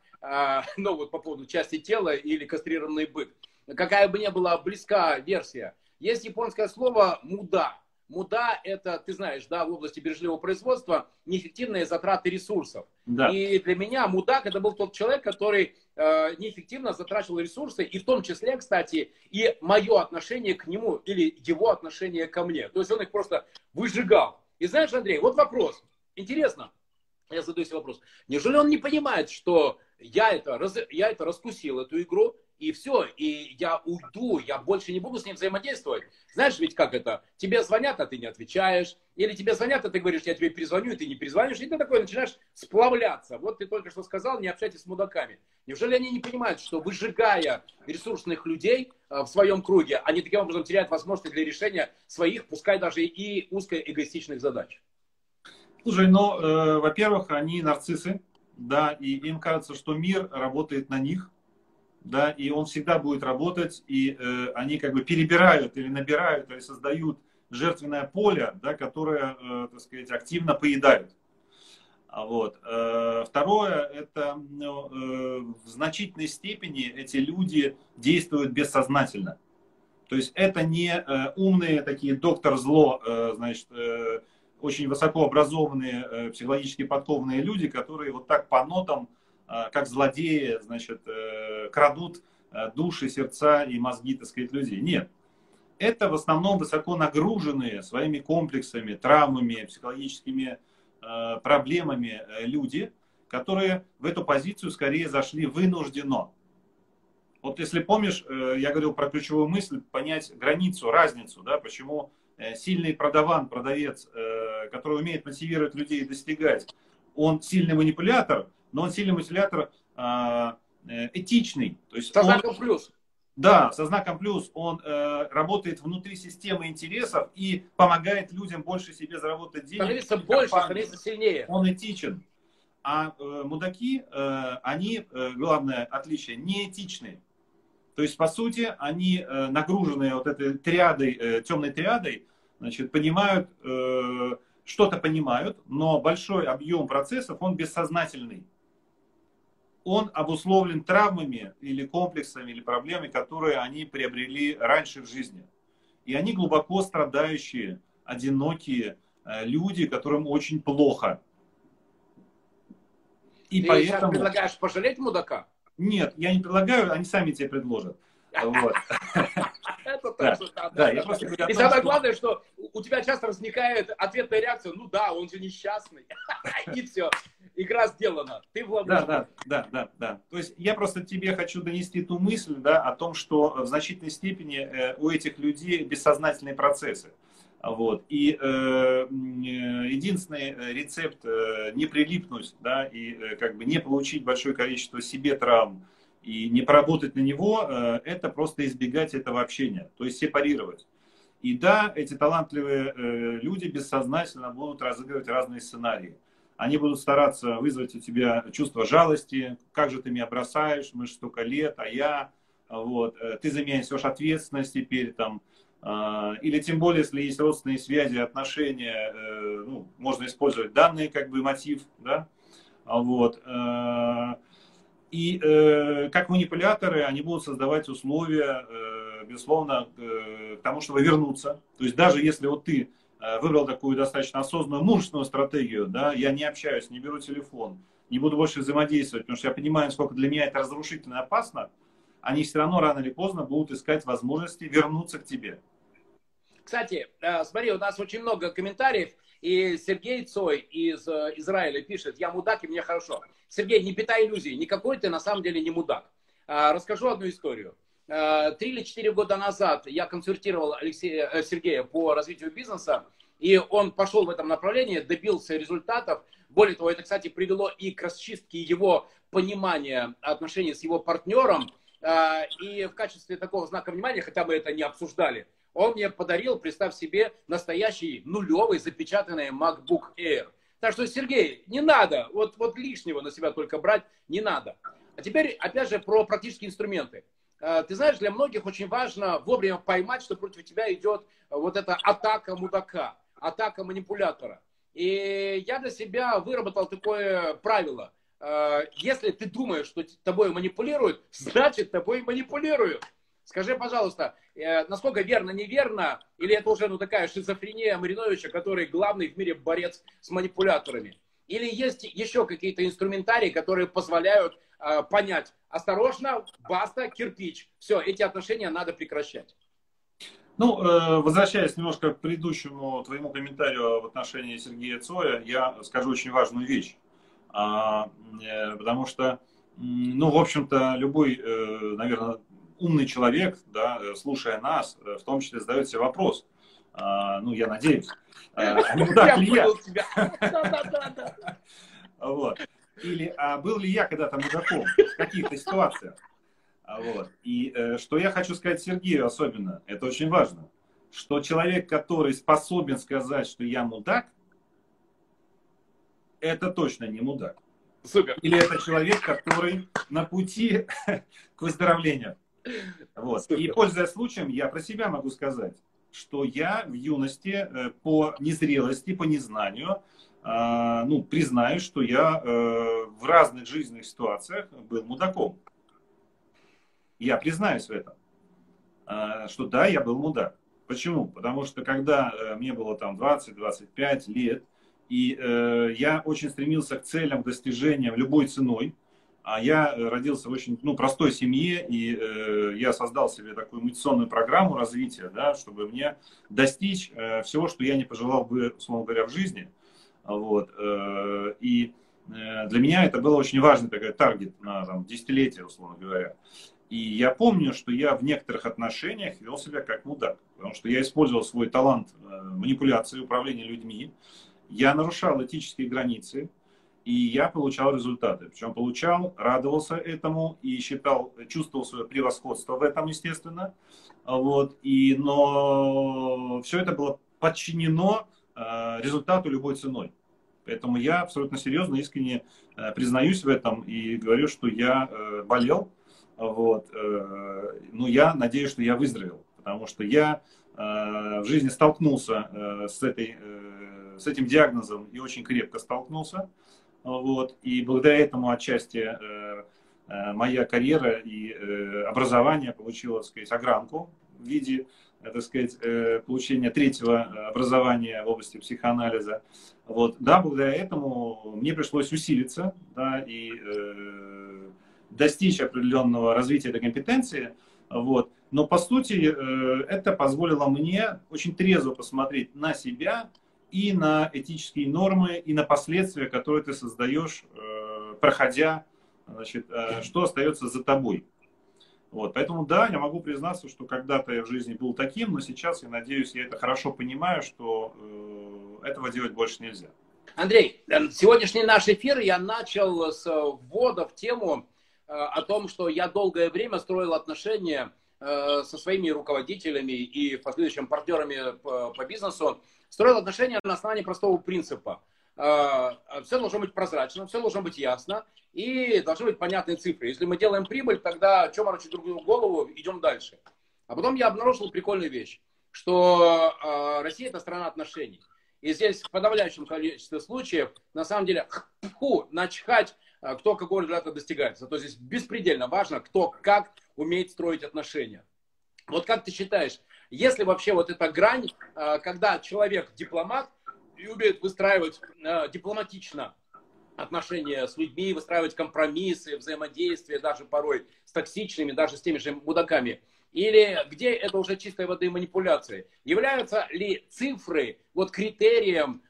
ну вот по поводу части тела или кастрированный бык, какая бы ни была близка версия, есть японское слово «муда». Муда – это, ты знаешь, да, в области бережливого производства неэффективные затраты ресурсов. Да. И для меня мудак – это был тот человек, который неэффективно затрачивал ресурсы, и в том числе, кстати, и мое отношение к нему или его отношение ко мне. То есть он их просто выжигал. И знаешь, Андрей, вот вопрос. Интересно, я задаю себе вопрос. Неужели он не понимает, что я раскусил, эту игру, и все, и я уйду, я больше не буду с ним взаимодействовать. Знаешь, ведь как это? Тебе звонят, а ты не отвечаешь. Или тебе звонят, а ты говоришь, я тебе перезвоню, и ты не перезвонишь. И ты такой начинаешь сплавляться. Вот ты только что сказал, не общайтесь с мудаками. Неужели они не понимают, что выжигая ресурсных людей в своем круге, они таким образом теряют возможность для решения своих, пускай даже и узкоэгоистичных задач? Слушай, ну, во-первых, они нарциссы, да, и им кажется, что мир работает на них. Да, и он всегда будет работать, и они как бы перебирают или набирают, или создают жертвенное поле, да, которое, так сказать, активно поедают. Вот. Второе, это в значительной степени эти люди действуют бессознательно. То есть это не умные такие доктор зло, значит, очень высокообразованные, психологически подкованные люди, которые вот так по нотам, как злодеи, значит, крадут души, сердца и мозги, так сказать, людей. Нет. Это в основном высоко нагруженные своими комплексами, травмами, психологическими проблемами люди, которые в эту позицию скорее зашли вынужденно. Вот если помнишь, я говорил про ключевую мысль, понять границу, разницу, да, почему сильный продавец, который умеет мотивировать людей и достигать, он сильный манипулятор, но он сильный манипулятор этичный. То есть со знаком плюс. Да, со знаком плюс. Он работает внутри системы интересов и помогает людям больше себе заработать денег. Становится больше, становится сильнее. Он этичен. А мудаки, они, главное отличие, неэтичные. То есть, по сути, они нагруженные вот этой триадой, темной триадой, значит, понимают, что-то понимают, но большой объем процессов, он бессознательный. Он обусловлен травмами или комплексами, или проблемами, которые они приобрели раньше в жизни. И они глубоко страдающие, одинокие люди, которым очень плохо. И ты поэтому... сейчас предлагаешь пожалеть мудака? Нет, я не предлагаю, они сами тебе предложат. И самое главное, что у тебя часто возникает ответная реакция, ну да, он же несчастный, и все. игра сделана, ты в ловушке. Да. То есть я просто тебе хочу донести ту мысль, да, о том, что в значительной степени у этих людей бессознательные процессы. Вот. И единственный рецепт не прилипнуть, да, и как бы не получить большое количество себе травм и не поработать на него, это просто избегать этого общения, то есть сепарировать. И да, эти талантливые люди бессознательно будут разыгрывать разные сценарии. Они будут стараться вызвать у тебя чувство жалости, как же ты меня бросаешь, мы же столько лет, а я, вот, ты за меня несешь ответственность теперь, там, или тем более, если есть родственные связи, отношения, ну, можно использовать данный как бы мотив, да, вот. И как манипуляторы они будут создавать условия, безусловно, к тому, чтобы вернуться. То есть даже если вот ты выбрал такую достаточно осознанную, мужественную стратегию, да, я не общаюсь, не беру телефон, не буду больше взаимодействовать, потому что я понимаю, насколько для меня это разрушительно и опасно, они все равно рано или поздно будут искать возможности вернуться к тебе. Кстати, смотри, у нас очень много комментариев. И Сергей Цой из Израиля пишет: я мудак и мне хорошо. Сергей, не питай иллюзий, никакой ты на самом деле не мудак. Расскажу одну историю. 3 или 4 года назад я консультировал Сергея по развитию бизнеса, и он пошел в этом направлении, добился результатов. Более того, это, кстати, привело и к расчистке его понимания отношений с его партнером. И в качестве такого знака внимания, хотя мы это не обсуждали, он мне подарил, представь себе, настоящий нулевый запечатанный MacBook Air. Так что, Сергей, не надо, вот лишнего на себя только брать не надо. А теперь, опять же, про практические инструменты. Ты знаешь, для многих очень важно вовремя поймать, что против тебя идет вот эта атака мудака, атака манипулятора. И я для себя выработал такое правило. Если ты думаешь, что тобой манипулируют, значит, тобой манипулируют. Скажи, пожалуйста, насколько верно, неверно, или это уже, ну, такая шизофрения Мариновича, который главный в мире борец с манипуляторами? Или есть еще какие-то инструментарии, которые позволяют понять: осторожно, баста, кирпич, все, эти отношения надо прекращать? Ну, возвращаясь немножко к предыдущему твоему комментарию в отношении Сергея Цоя, я скажу очень важную вещь, потому что, ну, в общем-то, любой, наверное, умный человек, да, слушая нас, в том числе задает себе вопрос. Ну, я надеюсь. Мудак ли я? Или был ли я когда-то мудаком в каких-то ситуациях? И что я хочу сказать Сергею особенно, это очень важно, что человек, который способен сказать, что я мудак, это точно не мудак. Супер. Или это человек, который на пути к выздоровлению. Вот. И, пользуясь случаем, я про себя могу сказать, что я в юности по незрелости, по незнанию, ну, признаю, что я в разных жизненных ситуациях был мудаком. Я признаюсь в этом, что да, я был мудак. Почему? Потому что когда мне было там 20-25 лет, и я очень стремился к целям, достижениям любой ценой. А я родился в очень, ну, простой семье, и я создал себе такую мотивационную программу развития, да, чтобы мне достичь всего, что я не пожелал бы, условно говоря, в жизни. Вот. И для меня это было очень важный такой таргет на там, десятилетие, условно говоря. И я помню, что я в некоторых отношениях вел себя как мудак, потому что я использовал свой талант манипуляции, управления людьми, я нарушал этические границы. И я получал результаты. Причем получал, радовался этому и считал, чувствовал свое превосходство в этом, естественно. Вот. Но все это было подчинено результату любой ценой. Поэтому я абсолютно серьезно, искренне признаюсь в этом и говорю, что я болел. Вот. Но я надеюсь, что я выздоровел. Потому что я в жизни столкнулся с этим диагнозом и очень крепко столкнулся. Вот. И благодаря этому отчасти моя карьера и образование получила, так сказать, огранку в виде, так сказать, получения третьего образования в области психоанализа. Вот. Да, благодаря этому мне пришлось усилиться, да, и достичь определенного развития этой компетенции. Вот. Но, по сути, это позволило мне очень трезво посмотреть на себя и на этические нормы, и на последствия, которые ты создаешь, проходя, значит, что остается за тобой. Вот. Поэтому да, я могу признаться, что когда-то я в жизни был таким, но сейчас, я надеюсь, я это хорошо понимаю, что этого делать больше нельзя. Андрей, сегодняшний наш эфир я начал с ввода в тему о том, что я долгое время строил отношения со своими руководителями и последующими партнерами по бизнесу, строил отношения на основании простого принципа. Все должно быть прозрачно, все должно быть ясно и должны быть понятные цифры. Если мы делаем прибыль, тогда чем морочить друг другу голову, идем дальше. А потом я обнаружил прикольную вещь, что Россия – это страна отношений. И здесь в подавляющем количестве случаев, на самом деле, начхать, кто какого результата достигает. Зато здесь беспредельно важно, кто как умеет строить отношения. Вот как ты считаешь, если вообще вот эта грань, когда человек дипломат, любит выстраивать дипломатично отношения с людьми, выстраивать компромиссы, взаимодействия даже порой с токсичными, даже с теми же мудаками. Или где это уже чистой воды манипуляции? Являются ли цифры вот критерием,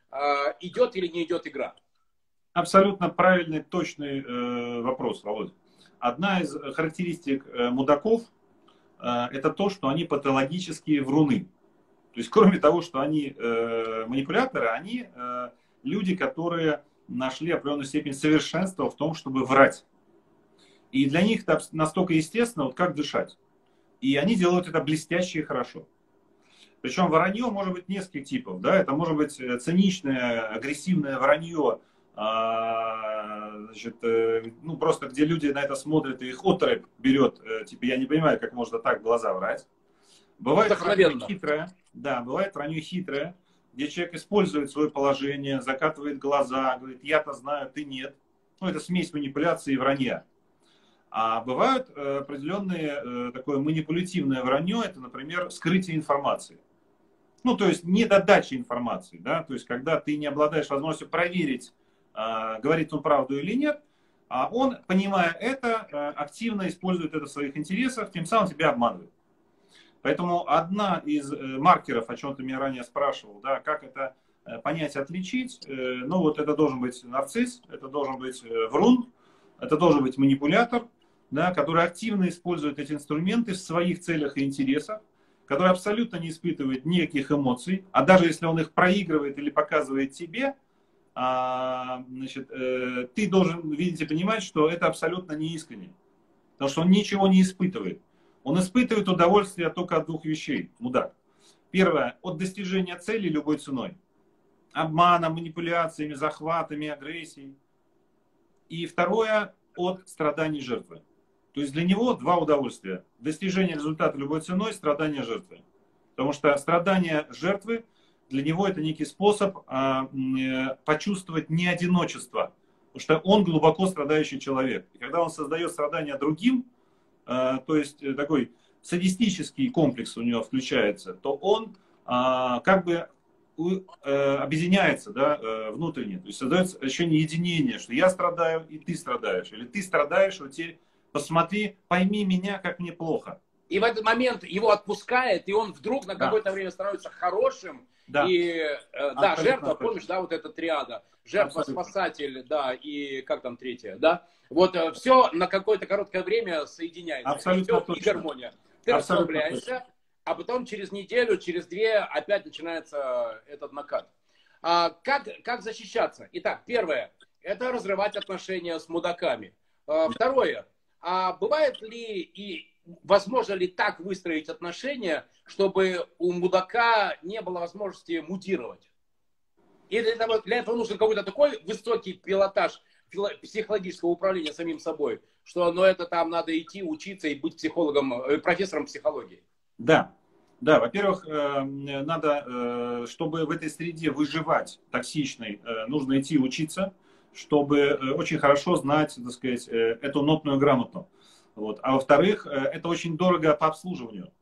идет или не идет игра? Абсолютно правильный, точный вопрос, Володя. Одна из характеристик мудаков это то, что они патологические вруны. То есть, кроме того, что они манипуляторы, они люди, которые нашли определенную степень совершенства в том, чтобы врать. И для них это настолько естественно, вот как дышать. И они делают это блестяще и хорошо. Причем вранье может быть нескольких типов. Да? Это может быть циничное, агрессивное вранье, значит, ну, просто где люди на это смотрят и их отрыв берет. Типа, я не понимаю, как можно так в глаза врать. Бывает вранье хитрое, да, бывает вранье хитрое, где человек использует свое положение, закатывает глаза, говорит, я-то знаю, ты нет. Ну, это смесь манипуляции и вранья. А бывают определенные такое манипулятивное вранье, это, например, скрытие информации. Ну, то есть недодача информации, да, то есть когда ты не обладаешь возможностью проверить, говорит он правду или нет, а он, понимая это, активно использует это в своих интересах, тем самым тебя обманывает. Поэтому одна из маркеров, о чем ты меня ранее спрашивал, да, как это понять, отличить, ну вот это должен быть нарцисс, это должен быть врун, это должен быть манипулятор, да, который активно использует эти инструменты в своих целях и интересах, который абсолютно не испытывает никаких эмоций, а даже если он их проигрывает или показывает тебе, значит, ты должен видеть и понимать, что это абсолютно неискренне, потому что он ничего не испытывает. Он испытывает удовольствие только от двух вещей, мудак. Первое, от достижения цели любой ценой. Обманом, манипуляциями, захватами, агрессией. И второе, от страданий жертвы. То есть для него два удовольствия. Достижение результата любой ценой, страдания жертвы. Потому что страдания жертвы для него это некий способ почувствовать не одиночество. Потому что он глубоко страдающий человек. И когда он создает страдания другим, то есть такой садистический комплекс у него включается, то он как бы объединяется, да, внутренне. То есть создается ощущение единения, что я страдаю, и ты страдаешь. Или ты страдаешь, вот теперь посмотри, пойми меня, как мне плохо. И в этот момент его отпускает, и он вдруг на какое-то время становится хорошим. Да. И да, жертва, помнишь, да, вот эта триада. Жертва, абсолютно. Спасатель, да, и как там третья, да? Вот все на какое-то короткое время соединяется. Абсолютно точно. И гармония. Ты абсолютно расслабляешься, точно. А потом через неделю, через две опять начинается этот накат. Как защищаться? Итак, первое, это разрывать отношения с мудаками. Второе, бывает ли и возможно ли так выстроить отношения, чтобы у мудака не было возможности мутировать? И для этого нужен какой-то такой высокий пилотаж психологического управления самим собой, что ну, это там надо идти, учиться и быть психологом, профессором психологии. Да, да. Во-первых, надо, чтобы в этой среде выживать токсичной, нужно идти учиться, чтобы очень хорошо знать, так сказать, эту нотную грамоту. Вот. А во-вторых, это очень дорого по обслуживанию.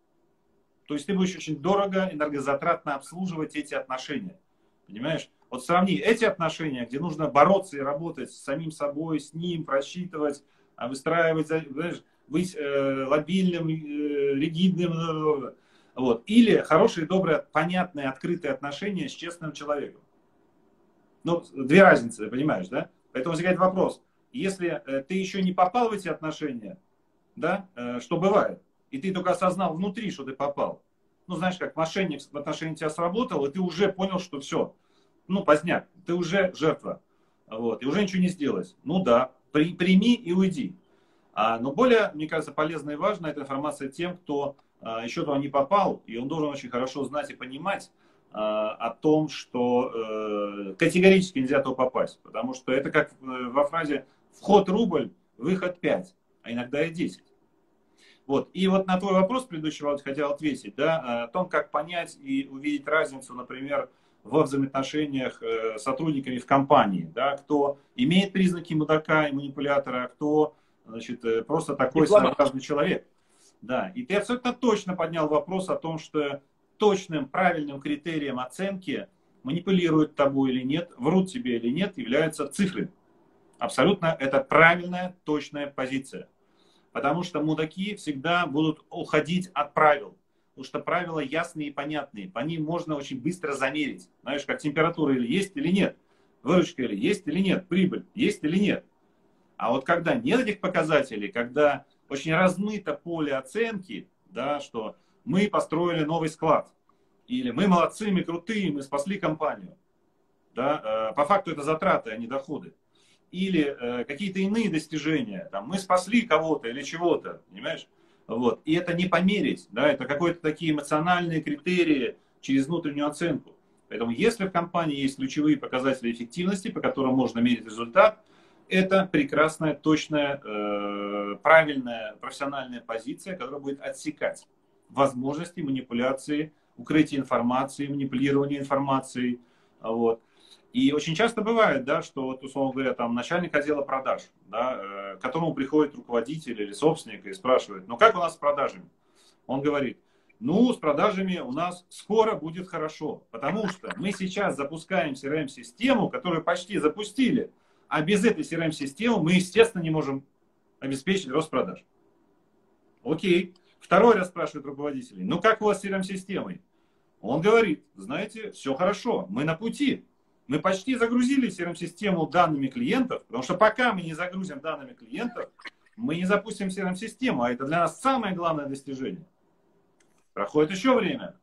То есть ты будешь очень дорого, энергозатратно обслуживать эти отношения. Понимаешь? Вот сравни эти отношения, где нужно бороться и работать с самим собой, с ним, просчитывать, выстраивать, знаешь, быть лобильным, ригидным. Вот. Или хорошие, добрые, понятные, открытые отношения с честным человеком. Ну, две разницы, понимаешь, да? Поэтому возникает вопрос. Если ты еще не попал в эти отношения, да, что бывает, и ты только осознал внутри, что ты попал, ну, знаешь, как мошенник в отношении тебя сработал, и ты уже понял, что все, ну, поздняк, ты уже жертва, вот, и уже ничего не сделать. Ну, да, прими и уйди. Но более, мне кажется, полезна и важна эта информация тем, кто еще туда не попал, и он должен очень хорошо знать и понимать о том, что категорически нельзя туда попасть, потому что это как во фразе «вход рубль, выход 5», а иногда и 10. Вот. И вот на твой вопрос предыдущий, Володь, хотел ответить, да, о том, как понять и увидеть разницу, например, во взаимоотношениях с сотрудниками в компании, да, кто имеет признаки мудака и манипулятора, а кто, значит, просто такой своеобразный человек. Да. И ты абсолютно точно поднял вопрос о том, что точным, правильным критерием оценки, манипулируют тобой или нет, врут тебе или нет, являются цифры. Абсолютно это правильная, точная позиция. Потому что мудаки всегда будут уходить от правил. Потому что правила ясные и понятные. По ним можно очень быстро замерить. Знаешь, как температура или есть, или нет. Выручка или есть, или нет. Прибыль есть или нет. А вот когда нет этих показателей, когда очень размыто поле оценки, да, что мы построили новый склад, или мы молодцы, мы крутые, мы спасли компанию. Да? По факту это затраты, а не доходы. Или какие-то иные достижения, там, мы спасли кого-то или чего-то, понимаешь? Вот. И это не померить, да? Это какие-то такие эмоциональные критерии через внутреннюю оценку. Поэтому если в компании есть ключевые показатели эффективности, по которым можно мерить результат, это прекрасная, точная, правильная профессиональная позиция, которая будет отсекать возможности манипуляции, укрытия информации, манипулирования информацией. Вот. И очень часто бывает, да, что, вот, условно говоря, там начальник отдела продаж, да, к которому приходит руководитель или собственник и спрашивает, ну как у нас с продажами? Он говорит, ну с продажами у нас скоро будет хорошо, потому что мы сейчас запускаем CRM-систему, которую почти запустили, а без этой CRM-системы мы, естественно, не можем обеспечить рост продаж. Окей. Второй раз спрашивают руководителей, ну как у вас с CRM-системой? Он говорит, знаете, все хорошо, мы на пути. Мы почти загрузили CRM-систему данными клиентов, потому что пока мы не загрузим данными клиентов, мы не запустим CRM-систему, а это для нас самое главное достижение. Проходит еще время.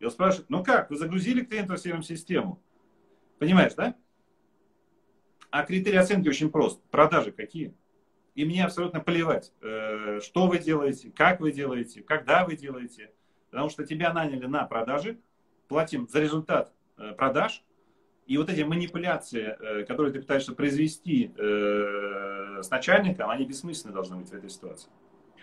И он спрашивает, ну как, вы загрузили клиентов в CRM-систему? Понимаешь, да? А критерий оценки очень прост. Продажи какие? И мне абсолютно плевать, что вы делаете, как вы делаете, когда вы делаете. Потому что тебя наняли на продажи, платим за результат продаж. И вот эти манипуляции, которые ты пытаешься произвести с начальником, они бессмысленны должны быть в этой ситуации.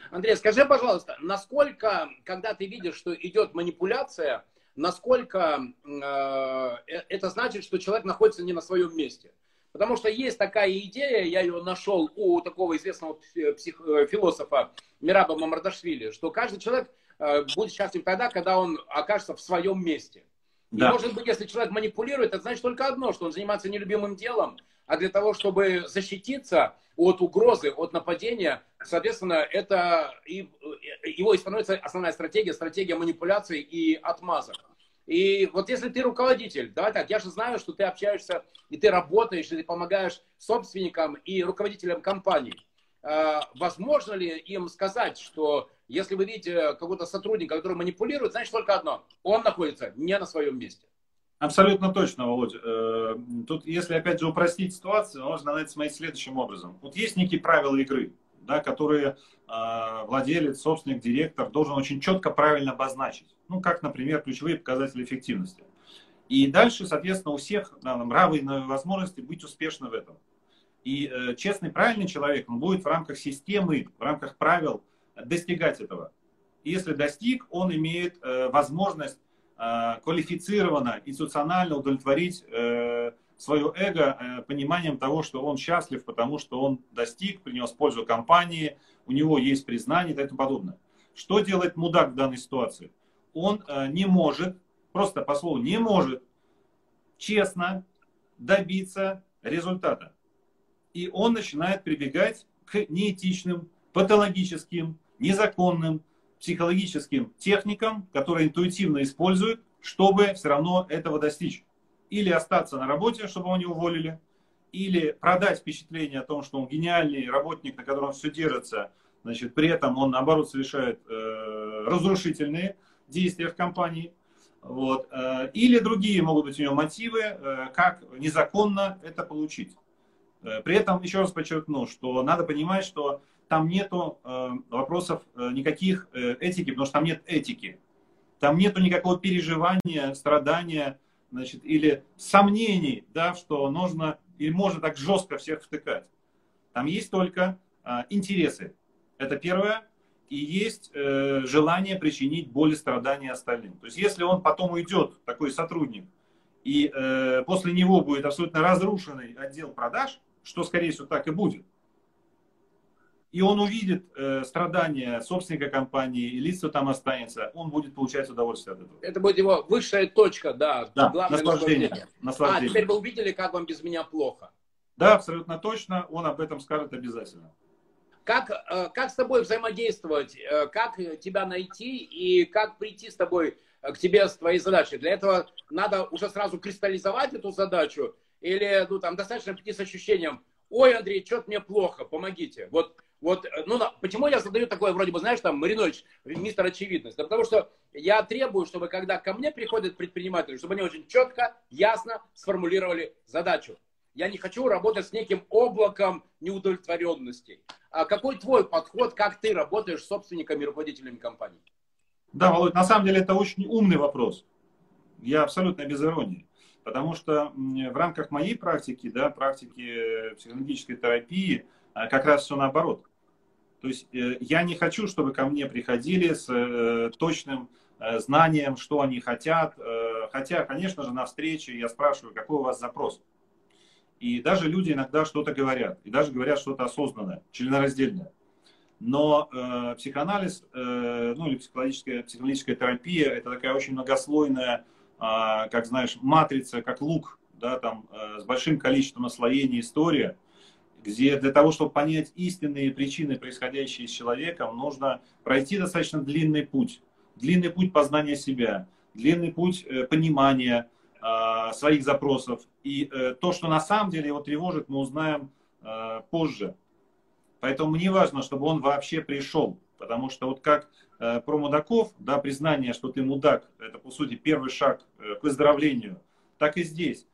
Андрей, скажи, пожалуйста, насколько, когда ты видишь, что идет манипуляция, насколько это значит, что человек находится не на своем месте? Потому что есть такая идея, я ее нашел у такого известного философа Мираба Мамардашвили, что каждый человек будет счастлив тогда, когда он окажется в своем месте. Да. И может быть, если человек манипулирует, это значит только одно, что он занимается нелюбимым делом, а для того, чтобы защититься от угрозы, от нападения, соответственно, это его и становится основная стратегия, стратегия манипуляции и отмазок. И вот если ты руководитель, давай так, я же знаю, что ты общаешься, и ты работаешь, и ты помогаешь собственникам и руководителям компании. Возможно ли им сказать, что если вы видите какого-то сотрудника, который манипулирует, значит только одно, он находится не на своем месте? Абсолютно точно, Володь. Тут, если опять же упростить ситуацию, можно это смотреть следующим образом. Вот есть некие правила игры, да, которые владелец, собственник, директор должен очень четко, правильно обозначить. Ну, как, например, ключевые показатели эффективности. И дальше, соответственно, у всех равные возможности быть успешным в этом. И честный, правильный человек, он будет в рамках системы, в рамках правил достигать этого. И если достиг, он имеет возможность квалифицированно, институционально удовлетворить свое эго пониманием того, что он счастлив, потому что он достиг, принес пользу компании, у него есть признание и тому подобное. Что делает мудак в данной ситуации? Он не может, просто по слову не может, честно добиться результата. И он начинает прибегать к неэтичным, патологическим, незаконным, психологическим техникам, которые интуитивно используют, чтобы все равно этого достичь. или остаться на работе, чтобы его не уволили, или продать впечатление о том, что он гениальный работник, на котором все держится, значит, при этом он, наоборот, совершает разрушительные действия в компании. Вот. Или другие могут быть у него мотивы, как незаконно это получить. При этом, еще раз подчеркну, что надо понимать, что там нету вопросов никаких этики, потому что там нет этики. Там нету никакого переживания, страдания, значит, или сомнений, да, что нужно или можно так жестко всех втыкать. Там есть только интересы. Это первое. И есть желание причинить боль и страдания остальным. То есть если он потом уйдет, такой сотрудник, и после него будет абсолютно разрушенный отдел продаж, что, скорее всего, так и будет, и он увидит страдания собственника компании, и лицо там останется, он будет получать удовольствие от этого. Это будет его высшая точка, да, да, главное наслаждение. Наслаждение. А теперь вы увидели, как вам без меня плохо. Да, абсолютно точно, он об этом скажет обязательно. Как с тобой взаимодействовать, как тебя найти и как прийти с тобой к тебе с твоей задачей? Для этого надо уже сразу кристаллизовать эту задачу или ну, там, достаточно прийти с ощущением: ой, Андрей, что-то мне плохо, помогите. Вот, ну, почему я задаю такое, вроде бы, знаешь, там, Маринович, мистер очевидность? Да потому что я требую, чтобы когда ко мне приходят предприниматели, чтобы они очень четко, ясно сформулировали задачу. Я не хочу работать с неким облаком неудовлетворенностей. А какой твой подход, как ты работаешь с собственниками и руководителями компаний? Да, Володь, на самом деле это очень умный вопрос. Я абсолютно без иронии. Потому что в рамках моей практики, да, практики психологической терапии, как раз все наоборот. То есть я не хочу, чтобы ко мне приходили с точным знанием, что они хотят. Хотя, конечно же, на встрече я спрашиваю, какой у вас запрос. И даже люди иногда что-то говорят. И даже говорят что-то осознанное, членораздельное. Но психоанализ, ну или психологическая терапия, это такая очень многослойная, как знаешь, матрица, как лук, да, там, с большим количеством наслоений история, где для того, чтобы понять истинные причины, происходящие с человеком, нужно пройти достаточно длинный путь. Длинный путь познания себя, длинный путь понимания своих запросов. И то, что на самом деле его тревожит, мы узнаем позже. Поэтому мне важно, чтобы он вообще пришел. Потому что вот как про мудаков, да, признание, что ты мудак, это, по сути, первый шаг к выздоровлению, так и здесь.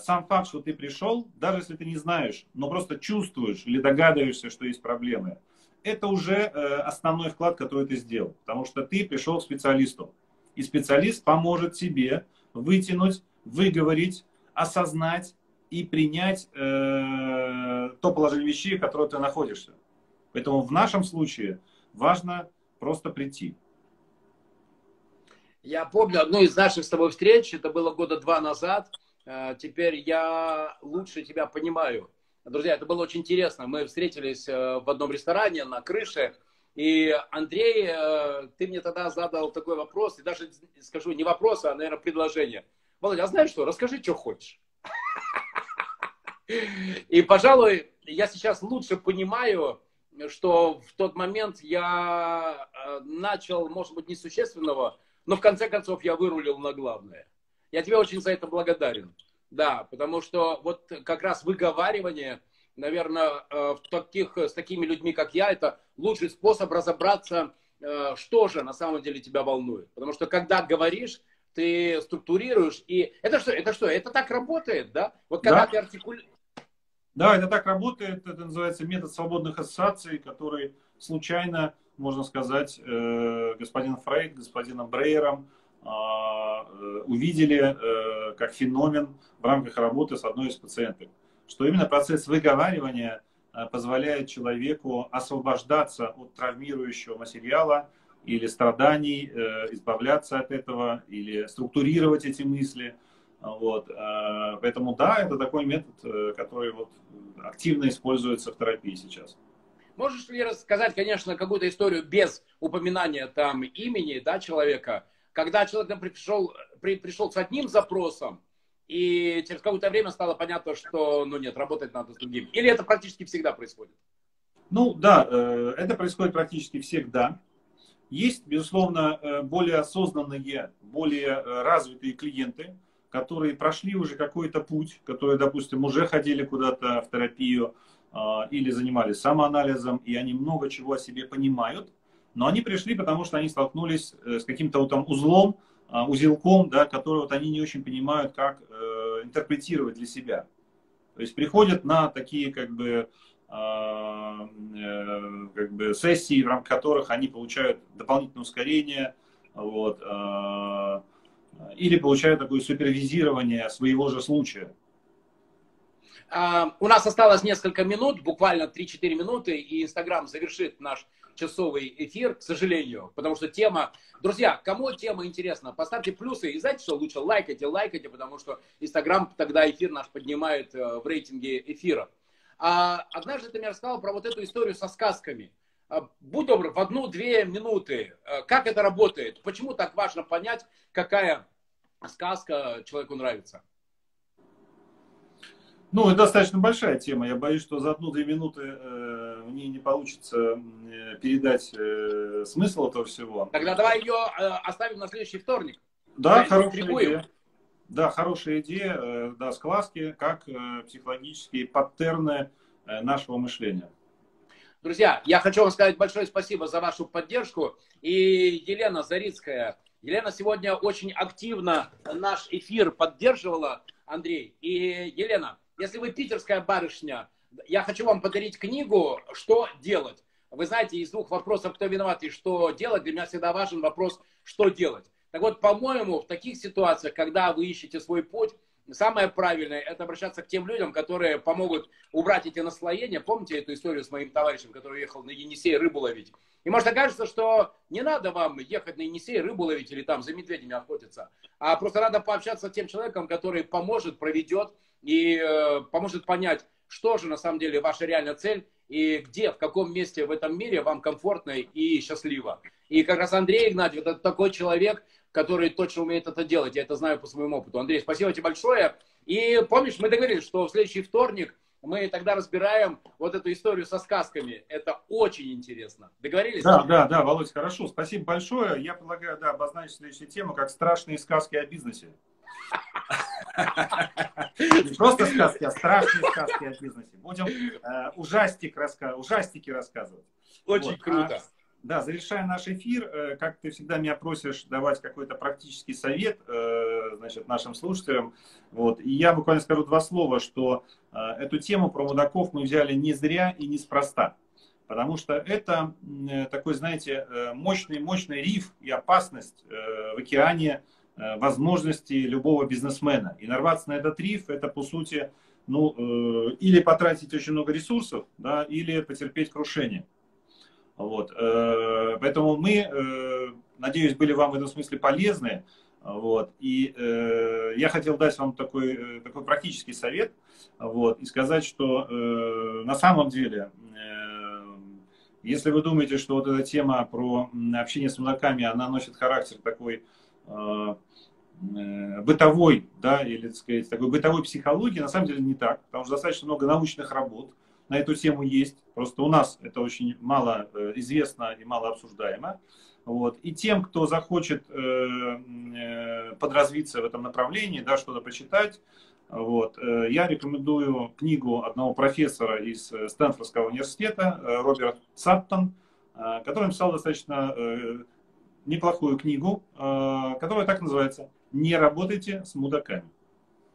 Сам факт, что ты пришел, даже если ты не знаешь, но просто чувствуешь или догадываешься, что есть проблемы, это уже основной вклад, который ты сделал. Потому что ты пришел к специалисту. И специалист поможет тебе вытянуть, выговорить, осознать и принять то положение вещей, в котором ты находишься. Поэтому в нашем случае важно просто прийти. Я помню одну из наших с тобой встреч, это было года 2 назад. Теперь я лучше тебя понимаю. Друзья, это было очень интересно. Мы встретились в одном ресторане на крыше. И, Андрей, ты мне тогда задал такой вопрос, и даже, скажу, не вопрос, а, наверное, предложение. Володя, а знаешь что? Расскажи, что хочешь. И, пожалуй, я сейчас лучше понимаю, что в тот момент я начал, может быть, несущественного, но в конце концов я вырулил на главное. Я тебе очень за это благодарен. Да, потому что вот как раз выговаривание, наверное, с такими людьми, как я, это лучший способ разобраться, что же на самом деле тебя волнует. Потому что когда говоришь, ты структурируешь, и это что? Это так работает, да? Вот когда ты артикулируешь. Да, это так работает. Это называется метод свободных ассоциаций, который случайно, можно сказать, господин Фрейд, господином Брейером увидели как феномен в рамках работы с одной из пациенток. Что именно процесс выговаривания позволяет человеку освобождаться от травмирующего материала или страданий, избавляться от этого или структурировать эти мысли. Вот. Поэтому да, это такой метод, который вот активно используется в терапии сейчас. Можешь ли рассказать, конечно, какую-то историю без упоминания там имени, да, человека, когда человек там, пришел с одним запросом, и через какое-то время стало понятно, что ну нет, работать надо с другим? Или это практически всегда происходит? Ну да, это происходит практически всегда. Есть, безусловно, более осознанные, более развитые клиенты, которые прошли уже какой-то путь, которые, допустим, уже ходили куда-то в терапию или занимались самоанализом, и они много чего о себе понимают, но они пришли, потому что они столкнулись с каким-то вот там узелком, да, который вот они не очень понимают, как интерпретировать для себя. То есть приходят на такие как бы сессии, в рамках которых они получают дополнительное ускорение, вот, или получают такое супервизирование своего же случая. У нас осталось несколько минут, буквально 3-4 минуты, и Инстаграм завершит наш часовый эфир, к сожалению, потому что тема... Друзья, кому тема интересна, поставьте плюсы, и знаете что, лучше лайкайте, потому что Инстаграм тогда эфир наш поднимает в рейтинге эфира. Однажды ты мне рассказал про вот эту историю со сказками. Будь добр, в 1-2 минуты, как это работает? Почему так важно понять, какая сказка человеку нравится? Ну, это достаточно большая тема. Я боюсь, что за 1-2 минуты мне не получится передать смысл этого всего. Тогда давай ее оставим на следующий вторник. Да, хорошая идея. Да, хорошая идея. Да, сказки как психологические паттерны нашего мышления. Друзья, я хочу вам сказать большое спасибо за вашу поддержку. И Елена Зарицкая. Елена сегодня очень активно наш эфир поддерживала, Андрей. И Елена, если вы питерская барышня, я хочу вам подарить книгу «Что делать?». Вы знаете, из двух вопросов «Кто виноват?» и «Что делать?» для меня всегда важен вопрос «Что делать?». Так вот, по-моему, в таких ситуациях, когда вы ищете свой путь, самое правильное – это обращаться к тем людям, которые помогут убрать эти наслоения. Помните эту историю с моим товарищем, который ехал на Енисей рыбу ловить? И может окажется, что не надо вам ехать на Енисей рыбу ловить или там за медведями охотиться, а просто надо пообщаться с тем человеком, который поможет, проведет и поможет понять, что же на самом деле ваша реальная цель и где, в каком месте в этом мире вам комфортно и счастливо. И как раз Андрей Игнатьев – это такой человек, который точно умеет это делать. Я это знаю по своему опыту. Андрей, спасибо тебе большое. И помнишь, мы договорились, что в следующий вторник мы тогда разбираем вот эту историю со сказками. Это очень интересно. Договорились? Да, Володь, хорошо. Спасибо большое. Я предлагаю, да, обозначить следующую тему как страшные сказки о бизнесе. Не просто сказки, а страшные сказки о бизнесе. Будем ужастики рассказывать. Очень круто. Да, завершая наш эфир, как ты всегда меня просишь давать какой-то практический совет, значит, нашим слушателям. Вот. И я буквально скажу 2 слова, что эту тему про мудаков мы взяли не зря и неспроста. Потому что это такой, знаете, мощный риф и опасность в океане возможности любого бизнесмена. И нарваться на этот риф – это, по сути, ну, или потратить очень много ресурсов, да, или потерпеть крушение. Вот. Поэтому мы, надеюсь, были вам в этом смысле полезны. Вот. И я хотел дать вам такой практический совет, вот, и сказать, что на самом деле, если вы думаете, что вот эта тема про общение с мудаками, она носит характер такой бытовой, да, или, так сказать, такой бытовой психологии, на самом деле не так, потому что достаточно много научных работ на эту тему есть. Просто у нас это очень мало известно и мало обсуждаемо. Вот. И тем, кто захочет подразвиться в этом направлении, да, что-то почитать, вот, я рекомендую книгу одного профессора из Стэнфордского университета, Роберт Саптон, который написал достаточно неплохую книгу, которая так называется «Не работайте с мудаками».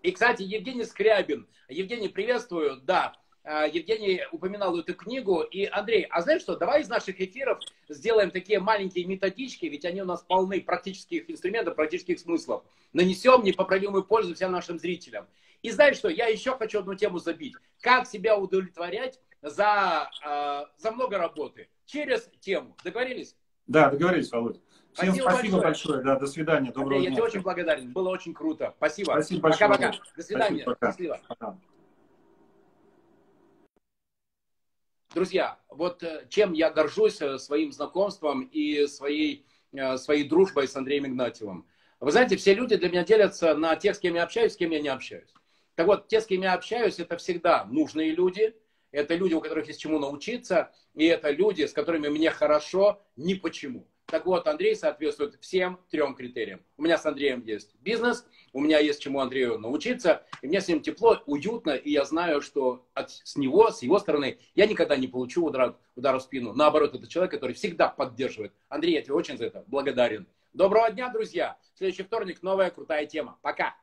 И, кстати, Евгений Скрябин. Евгений, приветствую. Да. Евгений упоминал эту книгу. И, Андрей, а знаешь что, давай из наших эфиров сделаем такие маленькие методички, ведь они у нас полны практических инструментов, практических смыслов. Нанесем непоправимую пользу всем нашим зрителям. И знаешь что, я еще хочу одну тему забить. Как себя удовлетворять за много работы через тему. Договорились? Да, договорились, Володь. Всем спасибо большое. Да, до свидания, доброго дня. Я тебе очень благодарен, было очень круто. Спасибо. Пока-пока. До свидания. Спасибо, пока. Счастливо. Пока. Друзья, вот чем я горжусь своим знакомством и своей дружбой с Андреем Игнатьевым. Вы знаете, все люди для меня делятся на тех, с кем я общаюсь, с кем я не общаюсь. Так вот, те, с кем я общаюсь, это всегда нужные люди, это люди, у которых есть чему научиться, и это люди, с которыми мне хорошо ни почему. Так вот, Андрей соответствует всем трем критериям. У меня с Андреем есть бизнес, у меня есть чему Андрею научиться, и мне с ним тепло, уютно, и я знаю, что с его стороны, я никогда не получу удар в спину. Наоборот, это человек, который всегда поддерживает. Андрей, я тебе очень за это благодарен. Доброго дня, друзья! В следующий вторник новая крутая тема. Пока!